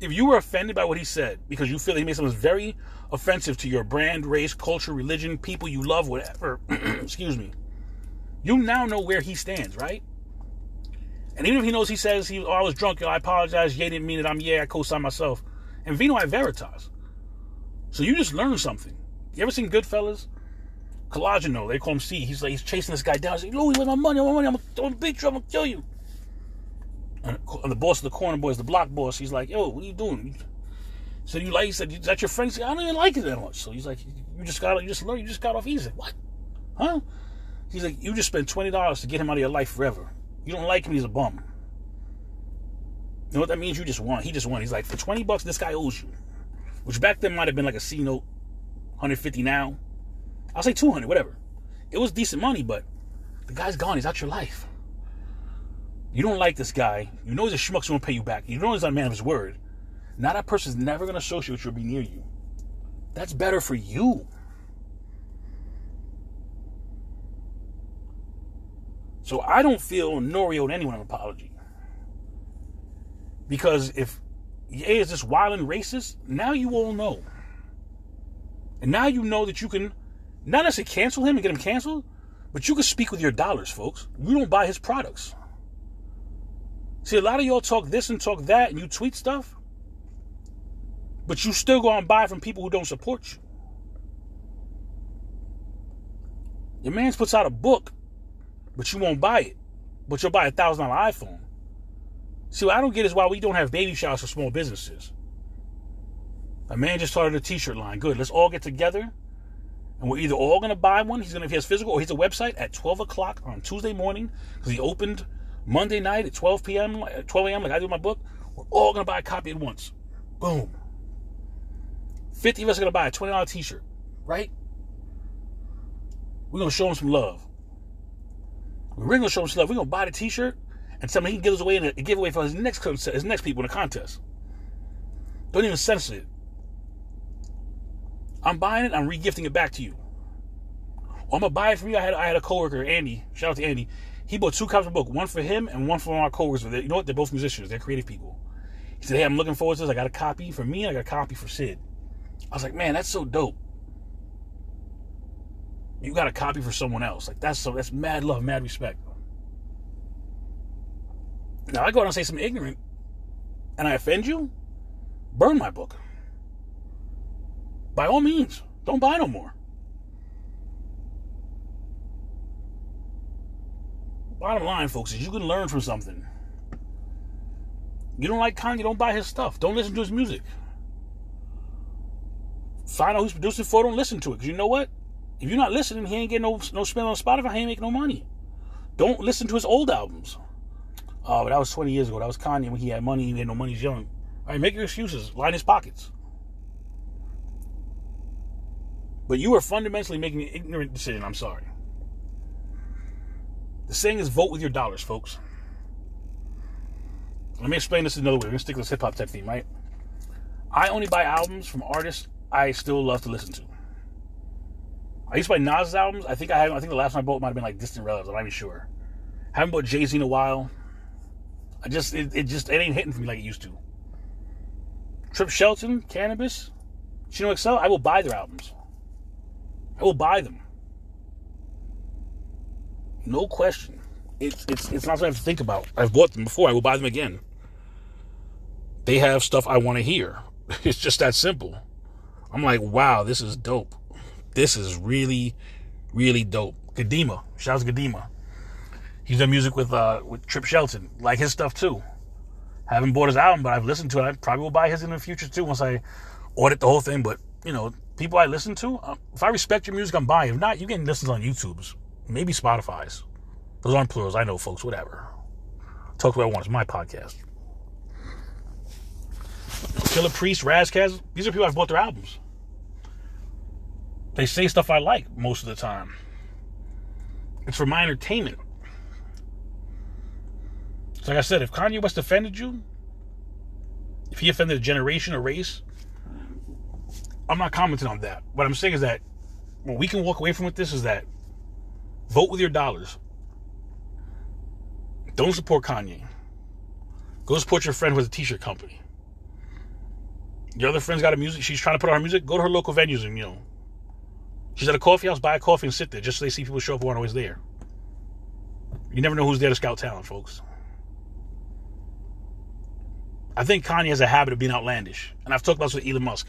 If you were offended by what he said because you feel he made something very offensive to your brand, race, culture, religion, people you love, whatever, excuse me, you now know where he stands, right? And even if he knows he says, he, oh, I was drunk, yo, I apologize, yeah, didn't mean it, I'm, yeah, I co-signed myself. And Vino, I veritas. So you just learned something. You ever seen Goodfellas? Collageno, they call him C. He's like, he's chasing this guy down. He's like, Louis, where's my money? My money, I'm gonna beat you, I'm gonna kill you. And the boss of the corner boys, the block boss, he's like, yo, what are you doing? So you like, he said, is that your friend? He's like, I don't even like it that much. So he's like, you just got, you just learned, you just got off easy. What? Huh? He's like, you just spent twenty dollars to get him out of your life forever. You don't like him, he's a bum. You know what that means? You just won. He just won. He's like, for twenty bucks, this guy owes you. Which back then might have been like a C note, one hundred fifty now. I'll say two hundred, whatever. It was decent money, but the guy's gone. He's out your life. You don't like this guy. You know he's a schmuck, so he won't pay you back. You know he's not a man of his word. Now that person's never going to associate with you or be near you. That's better for you. So I don't feel Nori owed anyone an apology. Because if Ye is this wild and racist, now you all know. And now you know that you can not necessarily cancel him and get him canceled, but you can speak with your dollars, folks. You don't buy his products. See, a lot of y'all talk this and talk that, and you tweet stuff, but you still go out and buy from people who don't support you. Your man puts out a book, but you won't buy it, but you'll buy a thousand dollar iPhone. See, what I don't get is why we don't have baby showers for small businesses. A man just started a t-shirt line. Good, let's all get together. And we're either all going to buy one, he's going to, if he has physical, or he's a website at twelve o'clock on Tuesday morning, because he opened Monday night at twelve p.m., twelve a.m., like I do in my book. We're all going to buy a copy at once. Boom. fifty of us are going to buy a twenty dollar t-shirt, right? We're going to show him some love. We're going to show him some love. We're going to buy the t-shirt and tell him he can give us away in a giveaway for his next, his next people in a contest. Don't even censor it. I'm buying it, I'm re-gifting it back to you. Or I'm going to buy it from you. I had I had a coworker, Andy. Shout out to Andy. He bought two copies of the book. One for him and one for our coworkers. You know what? They're both musicians. They're creative people. He said, hey, I'm looking forward to this. I got a copy for me and I got a copy for Sid. I was like, man, that's so dope. You got a copy for someone else. Like, that's so that's mad love, mad respect. Now, I go out and say something ignorant and I offend you, burn my book. By all means, don't buy no more. Bottom line, folks, is you can learn from something. You don't like Kanye, don't buy his stuff. Don't listen to his music. Find out who's producing for it, don't listen to it. Because you know what? If you're not listening, he ain't getting no, no spin on Spotify, he ain't making no money. Don't listen to his old albums. Oh, but that was twenty years ago. That was Kanye when he had money, he had no money, he's young. All right, make your excuses. Line his pockets. But you are fundamentally making an ignorant decision. I'm sorry. The saying is vote with your dollars, folks. Let me explain this another way. We're going to stick with this hip-hop tech theme, right? I only buy albums from artists I still love to listen to. I used to buy Nas' albums. I think I haven't. I think the last one I bought might have been like Distant Relatives. I'm not even sure. I haven't bought Jay-Z in a while. I just, it, it just, it ain't hitting for me like it used to. Trip Shelton, Cannabis, Chino Excel, I will buy their albums. I will buy them. No question. It's it's it's not something I have to think about. I've bought them before. I will buy them again. They have stuff I want to hear. It's just that simple. I'm like, wow, this is dope. This is really, really dope. Kadima. Shout out to Kadima. He's done music with uh with Trip Shelton. Like his stuff too. I haven't bought his album, but I've listened to it. I probably will buy his in the future too once I audit the whole thing. But, you know, people I listen to, um, if I respect your music, I'm buying. If not, you can listen on YouTube's, maybe Spotify's. Those aren't plurals. I know, folks. Whatever. Talk what I want. It's my podcast. Killer Priest, Razzcast. These are people I've bought their albums. They say stuff I like most of the time. It's for my entertainment. It's like I said, if Kanye West offended you, If he offended a generation or race, I'm not commenting on that. What I'm saying is that what we can walk away from with this is that vote with your dollars. Don't support Kanye. Go support your friend who has a t-shirt company. Your other friend's got a music. She's trying to put on her music. Go to her local venues and, you know, she's at a coffee house, buy a coffee and sit there just so they see people show up who aren't always there. You never know who's there to scout talent, folks. I think Kanye has a habit of being outlandish. And I've talked about this with Elon Musk.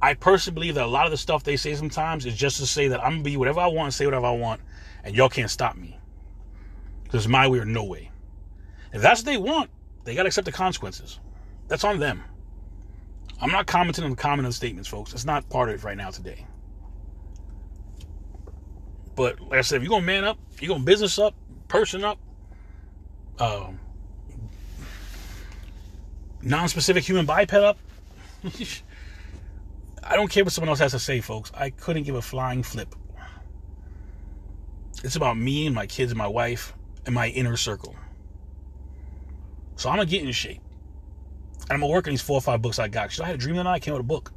I personally believe that a lot of the stuff they say sometimes is just to say that I'm going to be whatever I want and say whatever I want, and y'all can't stop me. Because it's my way or no way. If that's what they want, they got to accept the consequences. That's on them. I'm not commenting on the comment on statements, folks. It's not part of it right now today. But like I said, if you're going to man up, you're going to business up, person up, uh, non-specific human biped up, I don't care what someone else has to say, folks. I couldn't give a flying flip. It's about me and my kids and my wife and my inner circle. So I'm going to get in shape. And I'm going to work on these four or five books I got. Because I had a dream that night, I came out with a book.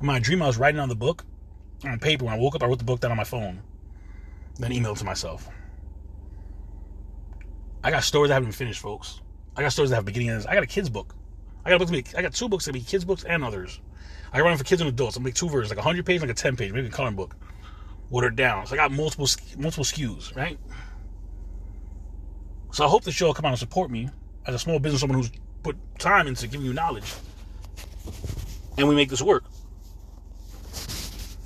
In my dream, I was writing on the book on paper. When I woke up, I wrote the book down on my phone. Then emailed it to myself. I got stories that haven't been finished, folks. I got stories that have beginning and ends. I got a kid's book. I got a book to be, I got two books to be kids' books and others. I can run for kids and adults. I'll make two versions, like a hundred page, like a ten page, maybe a coloring book, watered down. So I got multiple multiple S K Us, right? So I hope that y'all come out and support me as a small business owner who's put time into giving you knowledge, and we make this work.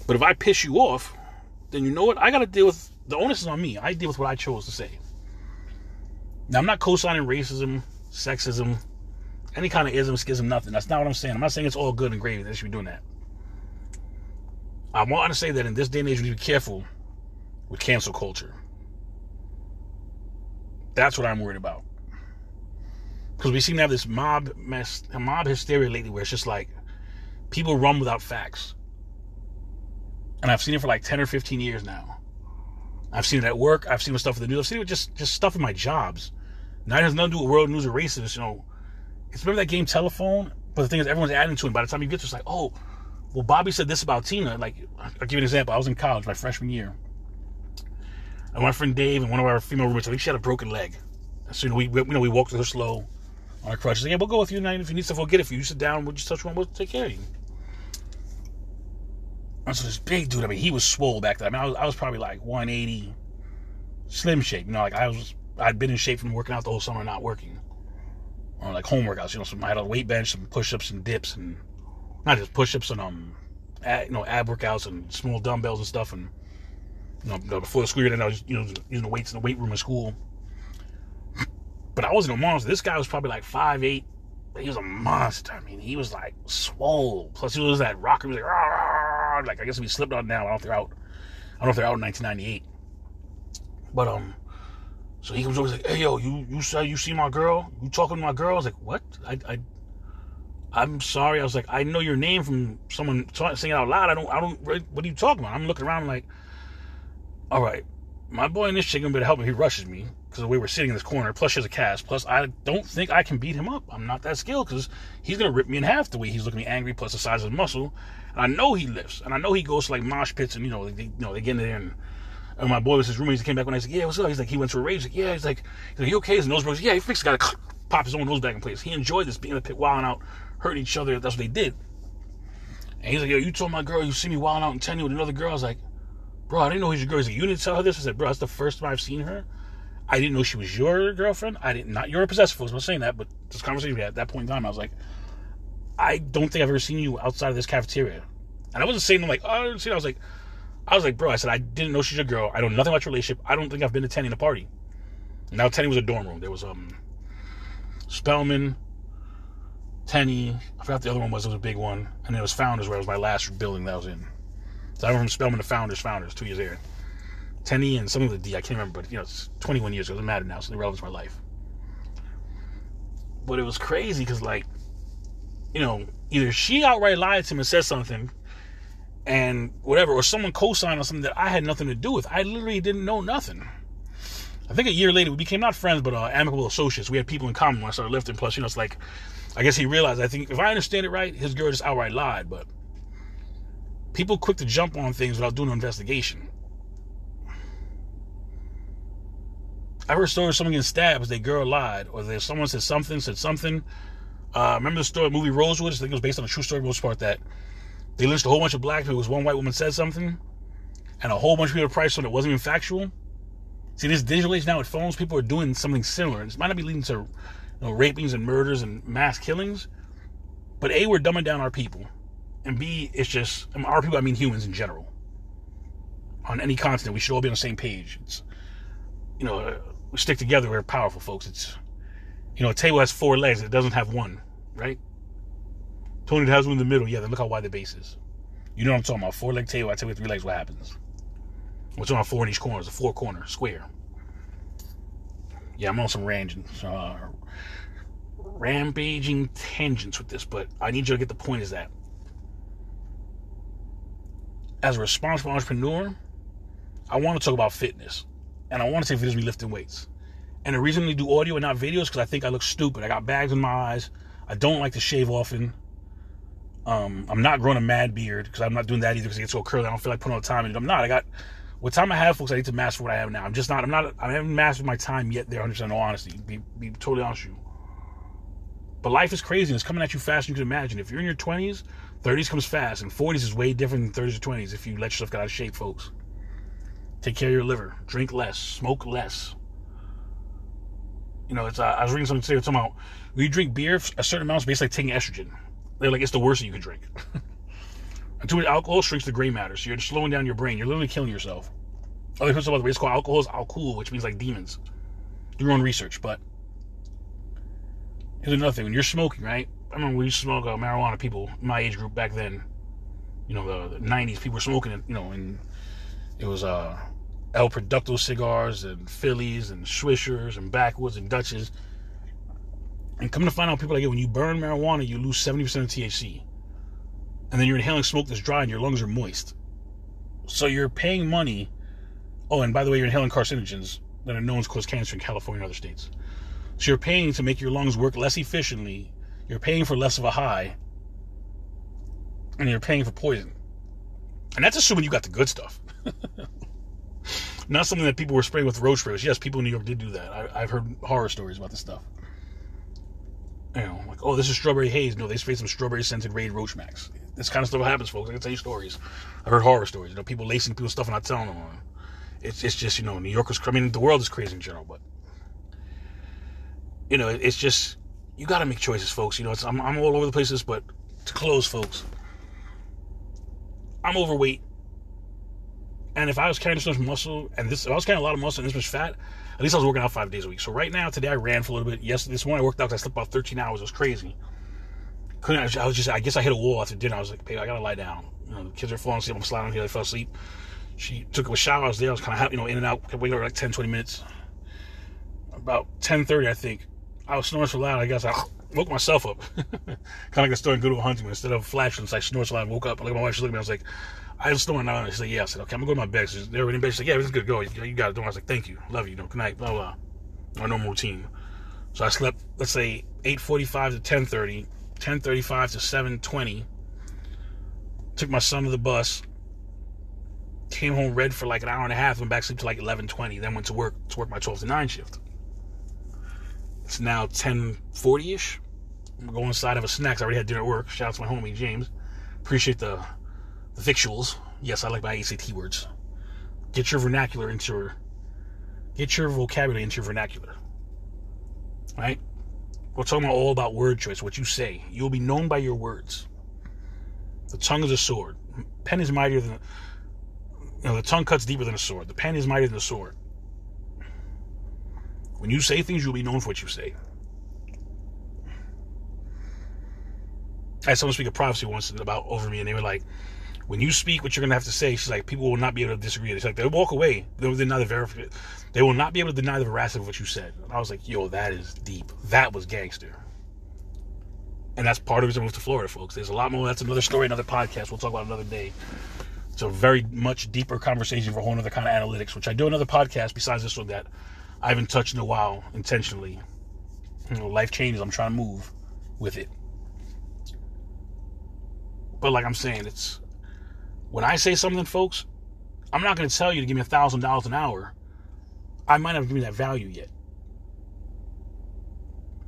But if I piss you off, then you know what? I got to deal with the onus is on me. I deal with what I chose to say. Now I'm not co-signing racism, sexism, any kind of ism, schism, nothing. That's not what I'm saying. I'm not saying it's all good and gravy. They should be doing that. I want to say that in this day and age, we need to be careful with cancel culture. That's what I'm worried about. Because we seem to have this mob mess, mob hysteria lately where it's just like people run without facts. And I've seen it for like ten or fifteen years now. I've seen it at work. I've seen it with stuff in the news. I've seen it with just, just stuff in my jobs. Now it has nothing to do with world news or racism, you know. It's remember that game Telephone? But the thing is, everyone's adding to it. By the time you get to it, it's like, oh, well, Bobby said this about Tina. Like, I'll give you an example. I was in college my freshman year. And my friend Dave and one of our female roommates, I think she had a broken leg. So, you know, we, we, you know, we walked with her slow on our crutches. Like, yeah, we'll go with you tonight. If you need stuff, we'll get it for you. You sit down, we'll just touch one, we'll take care of you. And so this big dude, I mean, he was swole back then. I mean, I was, I was probably like one eighty, slim shape. You know, like I was, I'd been in shape from working out the whole summer and not working. Or like home workouts, you know, some I had a weight bench, some push-ups and dips, and not just push-ups and um, ad, you know, ab workouts and small dumbbells and stuff, and you know, before the school year, then I was, you know, using the weights in the weight room in school. But I wasn't a monster. This guy was probably like five eight. He was a monster. I mean, he was like swole. Plus, he was that rocker. He was like, rah, rah. Like I guess if he slipped on now, I don't know if they're out. I don't know if they're out in nineteen ninety-eight. But um. So he comes over, he's like, hey, yo, you you say you see my girl? You talking to my girl? I was like, what? I, I, I'm sorry. I was like, I know your name from someone ta- saying it out loud. I don't, I don't, what are you talking about? I'm looking around like, all right, my boy and this chicken better help me. He rushes me because the way we're sitting in this corner, plus she has a cast, plus I don't think I can beat him up. I'm not that skilled because he's going to rip me in half the way he's looking at me angry, plus the size of his muscle. And I know he lifts, and I know he goes to like mosh pits and, you know, they, you know, they get in there and, and my boy was his roommate. He came back when I said, yeah, what's up? He's like, he went to a rage. He's like, yeah, he's like, he's like, you okay? His nose broke. Yeah, he fixed it. Got to pop his own nose back in place. He enjoyed this, being in the pit, wilding out, hurting each other. That's what they did. And he's like, yo, you told my girl you see me wilding out in Tenny with another girl. I was like, bro, I didn't know he was your girl. He's like, you didn't tell her this? I said, bro, that's the first time I've seen her. I didn't know she was your girlfriend. I didn't, not your possessive folks. I'm not saying that, but this conversation we had at that point in time, I was like, I don't think I've ever seen you outside of this cafeteria. And I wasn't saying, I'm like, oh, I didn't see it. I was like, I was like, bro, I said, I didn't know she's your girl. I know nothing about your relationship. I don't think I've been to Tenny in a party. Now, Tenny was a dorm room. There was um, Spellman, Tenny. I forgot the other one was. It was a big one. And then it was Founders, where it was my last building that I was in. So I went from Spellman to Founders, Founders, two years there. Tenny and something with a D. I can't remember, but, you know, it's twenty-one years ago. It doesn't matter now. It's irrelevant to my life. But it was crazy because, like, you know, either she outright lied to him and said something, and whatever, or someone co-signed on something that I had nothing to do with. I literally didn't know nothing. I think a year later, we became not friends, but uh, amicable associates. We had people in common when I started lifting. Plus, you know, it's like, I guess he realized, I think, if I understand it right, his girl just outright lied. But people quick to jump on things without doing an investigation. I've heard stories of someone getting stabbed because their girl lied, or there's someone said something, said something. Uh, remember the story, movie Rosewood? I think it was based on a true story, most part, that they lynched a whole bunch of black people because one white woman said something, and a whole bunch of people priced on it wasn't even factual. See, this digital age now with phones, people are doing something similar. And it might not be leading to, you know, rapings and murders and mass killings, but A, we're dumbing down our people, and B, it's just, I mean, our people, I mean humans in general. On any continent, we should all be on the same page. It's, you know, we stick together, we're powerful, folks. It's, you know, a table has four legs, it doesn't have one, right? Tony has one in the middle, yeah, then look how wide the base is. You know what I'm talking about, four-leg table, I tell you three legs, what happens? What's on four in each corner? It's a four-corner square. Yeah, I'm on some ranging, uh, rampaging tangents with this, but I need you to get the point is that as a responsible entrepreneur, I want to talk about fitness, and I want to take videos of me lifting weights. And the reason we do audio and not videos is because I think I look stupid. I got bags in my eyes. I don't like to shave often. Um, I'm not growing a mad beard because I'm not doing that either because it gets so curly. I don't feel like putting on time. And I'm not. I got what time I have, folks. I need to master what I have now. I'm just not. I'm not. I haven't mastered my time yet. There, one hundred percent no honesty. Be, be totally honest with you. But life is crazy and it's coming at you faster than you can imagine. If you're in your twenties, thirties comes fast, and forties is way different than thirties or twenties. If you let yourself get out of shape, folks, take care of your liver. Drink less. Smoke less. You know, it's, uh, I was reading something today talking about when you drink beer, a certain amount is basically like taking estrogen. They're like, it's the worst thing you can drink. And too much alcohol shrinks the gray matter, so you're just slowing down your brain. You're literally killing yourself. Other people talk about it's called alcohol is alcohol, which means like demons. Do your own research. But here's another thing: when you're smoking, right? I remember we used to smoke uh, marijuana. People in my age group back then, you know, the, the nineties, people were smoking it. You know, and it was uh. El Producto cigars and Phillies and Swishers and Backwoods and Dutches. And come to find out, people like it, when you burn marijuana, you lose seventy percent of T H C. And then you're inhaling smoke that's dry and your lungs are moist. So you're paying money. Oh, and by the way, you're inhaling carcinogens that are known to cause cancer in California and other states. So you're paying to make your lungs work less efficiently. You're paying for less of a high. And you're paying for poison. And that's assuming you got the good stuff. Not something that people were spraying with road sprays. Yes, people in New York did do that. I, I've heard horror stories about this stuff. You know, like, oh, this is strawberry haze. No, they sprayed some strawberry-scented Raid Roach Max. This kind of stuff happens, folks. I can tell you stories. I've heard horror stories. You know, people lacing people's stuff and not telling them on. It's, it's just, you know, New Yorkers... I mean, the world is crazy in general, but... You know, it's just... You got to make choices, folks. You know, it's, I'm, I'm all over the places, but... To close, folks. I'm overweight. And if I was carrying this much muscle, and this, if I was carrying a lot of muscle and this much fat, at least I was working out five days a week. So right now, today I ran for a little bit. Yesterday, this morning I worked out because I slept about thirteen hours. It was crazy. Couldn't, I was just, I guess I hit a wall after dinner. I was like, babe, I gotta lie down. You know, the kids are falling asleep. I'm sliding here. I fell asleep. She took a shower. I was there. I was kind of, you know, in and out. Kept waking up for like ten, twenty minutes. About ten thirty, I think. I was snoring so loud, I guess I woke myself up. Kind of like a story in Good Will Hunting. Instead of flashing, I snored so loud and woke up. I looked at my wife. She looked at me. I was like, I was snoring now. She's like, yeah. I said, okay, I'm going to go to my bed. She's like, everything. She's like, yeah, it's good. Go. You, you got it. I was like, thank you. Love you. You know, good night. Blah, blah, blah. My normal routine. So I slept, let's say, eight forty-five to ten thirty, ten thirty-five to seven twenty. Took my son to the bus. Came home, read for like an hour and a half. Went back to sleep to like eleven twenty. Then went to work to work my twelve to nine shift. It's now ten forty-ish. I'm going inside of a snacks. I already had dinner at work. Shout out to my homie, James. Appreciate the... The victuals. Yes, I like my A C T words. Get your vernacular into your... Get your vocabulary into your vernacular. Right? We're talking all about word choice, what you say. You'll be known by your words. The tongue is a sword. Pen is mightier than... You know, the tongue cuts deeper than a sword. The pen is mightier than a sword. When you say things, you'll be known for what you say. I had someone speak a prophecy once about over me, and they were like... When you speak what you're going to have to say, she's like, people will not be able to disagree. It's like, they'll walk away. They'll deny the verif- They will not be able to deny the veracity of what you said. And I was like, yo, that is deep. That was gangster. And that's part of the reason I moved to Florida, folks. There's a lot more. That's another story, another podcast. We'll talk about it another day. It's a very much deeper conversation for a whole other kind of analytics, which I do another podcast besides this one that I haven't touched in a while intentionally. You know, life changes. I'm trying to move with it. But like I'm saying, it's when I say something, folks, I'm not going to tell you to give me a thousand dollars an hour. I might not have given you that value yet.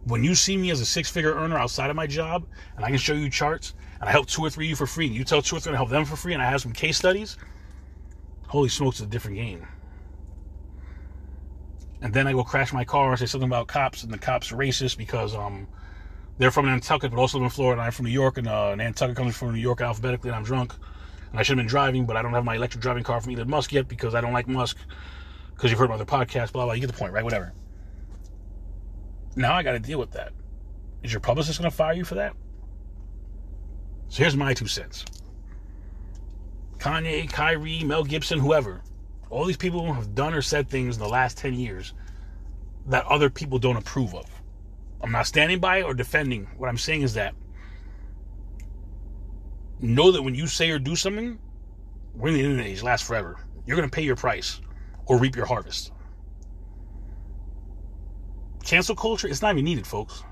When you see me as a six-figure earner outside of my job, and I can show you charts, and I help two or three of you for free, and you tell two or three to help them for free, and I have some case studies, holy smokes, it's a different game. And then I go crash my car and say something about cops, and the cops are racist because um, they're from Nantucket, but also in Florida, and I'm from New York, and uh, Nantucket comes from New York alphabetically, and I'm drunk, and I should have been driving, but I don't have my electric driving car from Elon Musk yet because I don't like Musk, because you've heard about the podcast, blah, blah, you get the point, right? Whatever. Now I got to deal with that. Is your publicist going to fire you for that? So here's my two cents. Kanye, Kyrie, Mel Gibson, whoever. All these people have done or said things in the last ten years that other people don't approve of. I'm not standing by it or defending. What I'm saying is that know that when you say or do something, we're in the internet age, lasts forever. You're going to pay your price or reap your harvest. Cancel culture, it's not even needed, folks.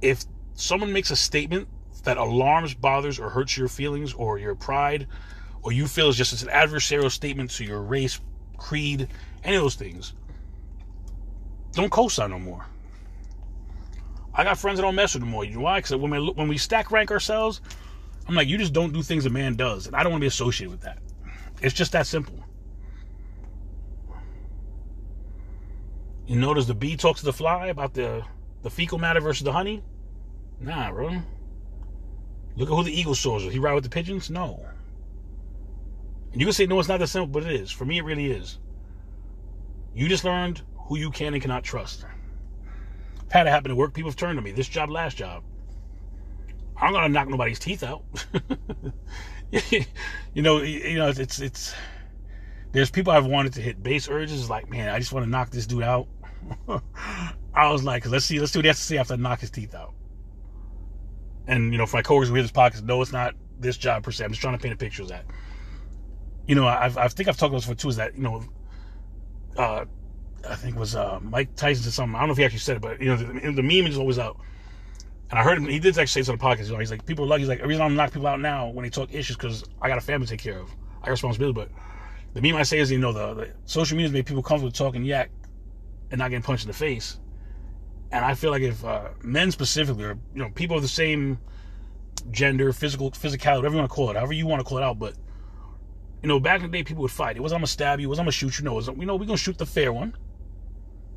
If someone makes a statement that alarms, bothers, or hurts your feelings or your pride, or you feel is just it's an adversarial statement to your race, creed, any of those things, don't co-sign no more. I got friends that don't mess with them more. You know why? Because when we, when we stack rank ourselves, I'm like, you just don't do things a man does, and I don't want to be associated with that. It's just that simple. You notice the bee talks to the fly about the, the fecal matter versus the honey? Nah, bro. Look at who the eagle soars with. He ride with the pigeons? No. And you can say, no, it's not that simple, but it is. For me, it really is. You just learned who you can and cannot trust. I've had it happen at work. People have turned to me. This job, last job. I'm going to knock nobody's teeth out. you know, you know, it's... it's there's people I've wanted to hit. Base urges, like, man, I just want to knock this dude out. I was like, let's see, let's see what he has to say after I knock his teeth out. And, you know, for my coworkers who hear this podcast, no, it's not this job per se. I'm just trying to paint a picture of that. You know, I've, I think I've talked about this before, too, is that, you know, uh, I think it was uh, Mike Tyson said something. I don't know if he actually said it, but, you know, the, the meme is always out. And I heard him, he did actually say this on the podcast. You know, he's like, people are lucky. He's like, the reason I'm knocking people out now when they talk issues because I got a family to take care of. I got responsibility, but... the meme I say is, you know, the, the social media has made people comfortable talking yak and not getting punched in the face. And I feel like if uh, men specifically, or, you know, people of the same gender, physical, physicality, whatever you want to call it, however you want to call it out, but, you know, back in the day, people would fight. It was, I'm going to stab you. It was, I'm going to shoot you. No, it was, you know, we're going to shoot the fair one.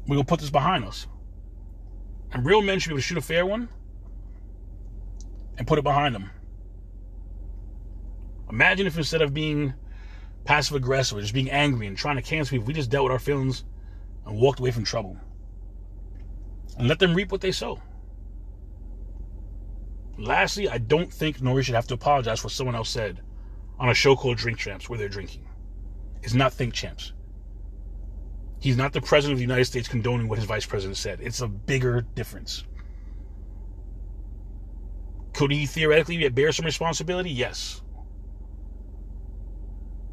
We're going to put this behind us. And real men should be able to shoot a fair one and put it behind them. Imagine if instead of being passive aggressive, just being angry and trying to cancel people, we just dealt with our feelings and walked away from trouble. And let them reap what they sow. Lastly, I don't think Nori should have to apologize for what someone else said on a show called Drink Champs where they're drinking. It's not Think Champs. He's not the president of the United States condoning what his vice president said. It's a bigger difference. Could he theoretically bear some responsibility? Yes.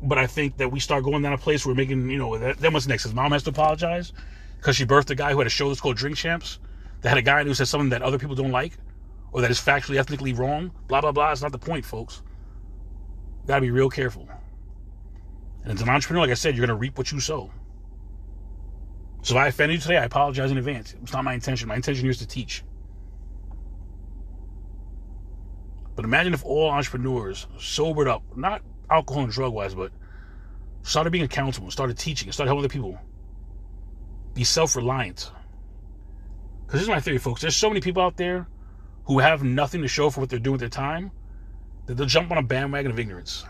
But I think that we start going down a place where we're making, you know, that, then what's next? His mom has to apologize because she birthed a guy who had a show that's called Drink Champs that had a guy who said something that other people don't like or that is factually, ethnically wrong. Blah, blah, blah. It's not the point, folks. Got to be real careful. And as an entrepreneur, like I said, you're going to reap what you sow. So if I offended you today, I apologize in advance. It's not my intention. My intention here is to teach. But imagine if all entrepreneurs sobered up, not alcohol and drug wise, but started being accountable, started teaching, started helping other people. Be self-reliant. Because this is my theory, folks. There's so many people out there who have nothing to show for what they're doing with their time that they'll jump on a bandwagon of ignorance.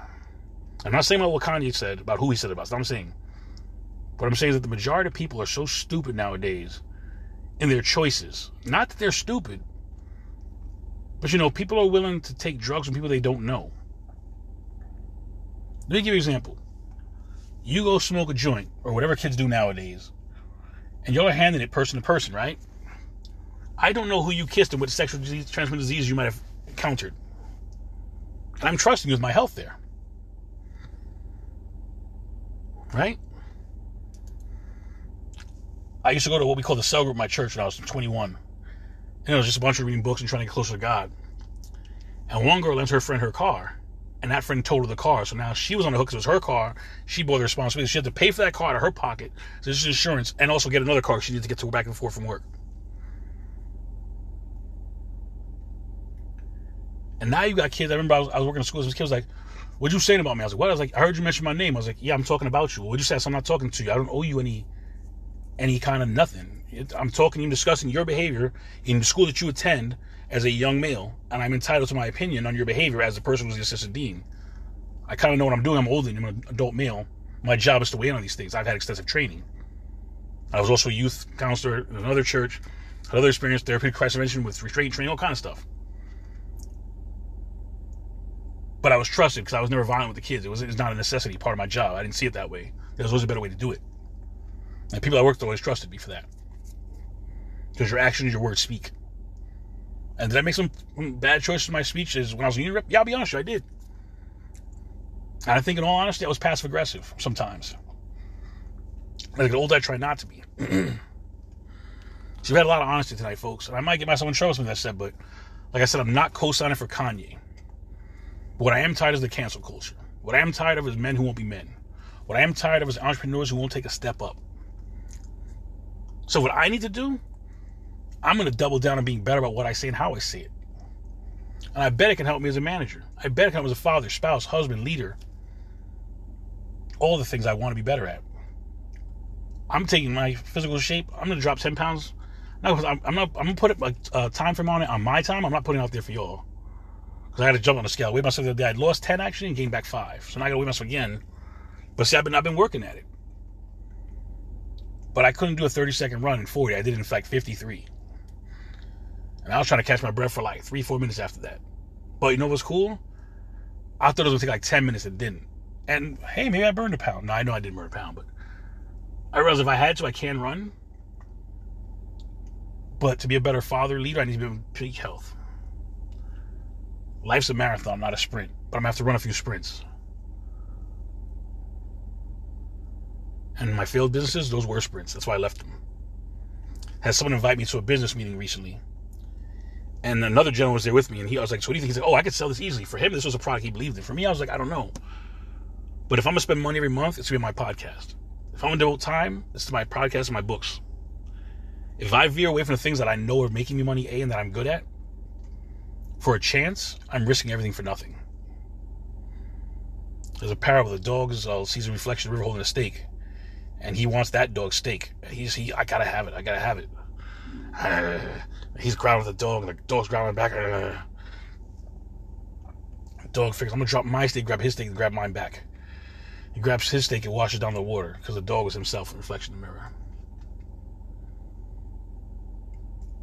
I'm not saying about what Kanye said, about who he said about. That's not what I'm saying. What I'm saying is that the majority of people are so stupid nowadays in their choices. Not that they're stupid, but, you know, people are willing to take drugs from people they don't know. Let me give you an example. You go smoke a joint, or whatever kids do nowadays, and y'all are handing it person to person, right? I don't know who you kissed and what sexual disease, transmitted disease you might have encountered. I'm trusting you with my health there. Right? I used to go to what we call the cell group in my church when I was twenty-one. And it was just a bunch of reading books and trying to get closer to God. And one girl lent her friend her car. And that friend totaled the car. So now she was on the hook because it was her car. She bore the responsibility. She had to pay for that car out of her pocket. So this is insurance. And also get another car she needed to get to back and forth from work. And now you got kids. I remember I was, I was working in school. This kid was like, "What you saying about me?" I was like, "What?" I was like, "I heard you mention my name." I was like, "Yeah, I'm talking about you." "What you said?" "I'm not talking to you. I don't owe you any any kind of nothing. I'm talking to you, discussing your behavior in the school that you attend as a young male, and I'm entitled to my opinion on your behavior as the person who's the assistant dean. I kind of know what I'm doing. I'm older. I'm an adult male. My job is to weigh in on these things. I've had extensive training. I was also a youth counselor in another church, had other experience, therapeutic crisis intervention with restraint training, all kind of stuff. But I was trusted because I was never violent with the kids. It was, it was not a necessity, part of my job. I didn't see it that way. There was always a better way to do it. And people I worked with always trusted me for that. Because your actions, your words speak. And did I make some bad choices in my speeches when I was a union rep? Yeah, I'll be honest with you, I did. And I think in all honesty, I was passive aggressive sometimes. As I get older, I try not to be. So we've had a lot of honesty tonight, folks. And I might get myself in trouble with something I said, but like I said, I'm not co-signing for Kanye. What I am tired of is the cancel culture. What I am tired of is men who won't be men. What I am tired of is entrepreneurs who won't take a step up. So what I need to do, I'm going to double down on being better about what I say and how I say it. And I bet it can help me as a manager. I bet it can help me as a father, spouse, husband, leader. All the things I want to be better at. I'm taking my physical shape. I'm going to drop ten pounds. No, I'm, I'm not. I'm going to put a, a time frame on it, on my time. I'm not putting it out there for y'all. I had to jump on the scale. I weighed myself the other day. I lost ten actually and gained back five. So now I got to weigh myself again. But see, I've been, I've been working at it. But I couldn't do a thirty second run in forty. I did it in fact fifty-three. And I was trying to catch my breath for like three, four minutes after that. But you know what's cool? I thought it was going to take like ten minutes. It didn't. And hey, maybe I burned a pound. No, I know I didn't burn a pound. But I realized if I had to, I can run. But to be a better father, leader, I need to be in peak health. Life's a marathon, not a sprint. But I'm going to have to run a few sprints. And my failed businesses, those were sprints. That's why I left them. Had someone invite me to a business meeting recently. And another gentleman was there with me. And he I was like, "So what do you think?" He's like, "Oh, I could sell this easily." For him, this was a product he believed in. For me, I was like, "I don't know. But if I'm going to spend money every month, it's going to be my podcast. If I'm going to devote time, it's to my podcast and my books. If I veer away from the things that I know are making me money, A, and that I'm good at, for a chance, I'm risking everything for nothing." There's a parable. The dog is, uh, sees a reflection of the river holding a stake. And he wants that dog's stake. He's, he, I gotta have it. I gotta have it. Uh, he's growling at the dog. And the dog's growling back. Uh, dog figures, I'm gonna drop my stake, grab his stake, and grab mine back. He grabs his stake and washes down the water. Because the dog was himself a reflection in the mirror.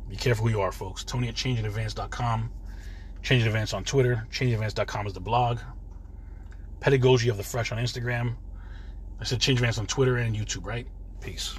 Be careful who you are, folks. Tony at change in advance dot com. Change in Advance on Twitter. change in advance dot com is the blog. Pedagogy of the Fresh on Instagram. I said Change in Advance on Twitter and YouTube, right? Peace.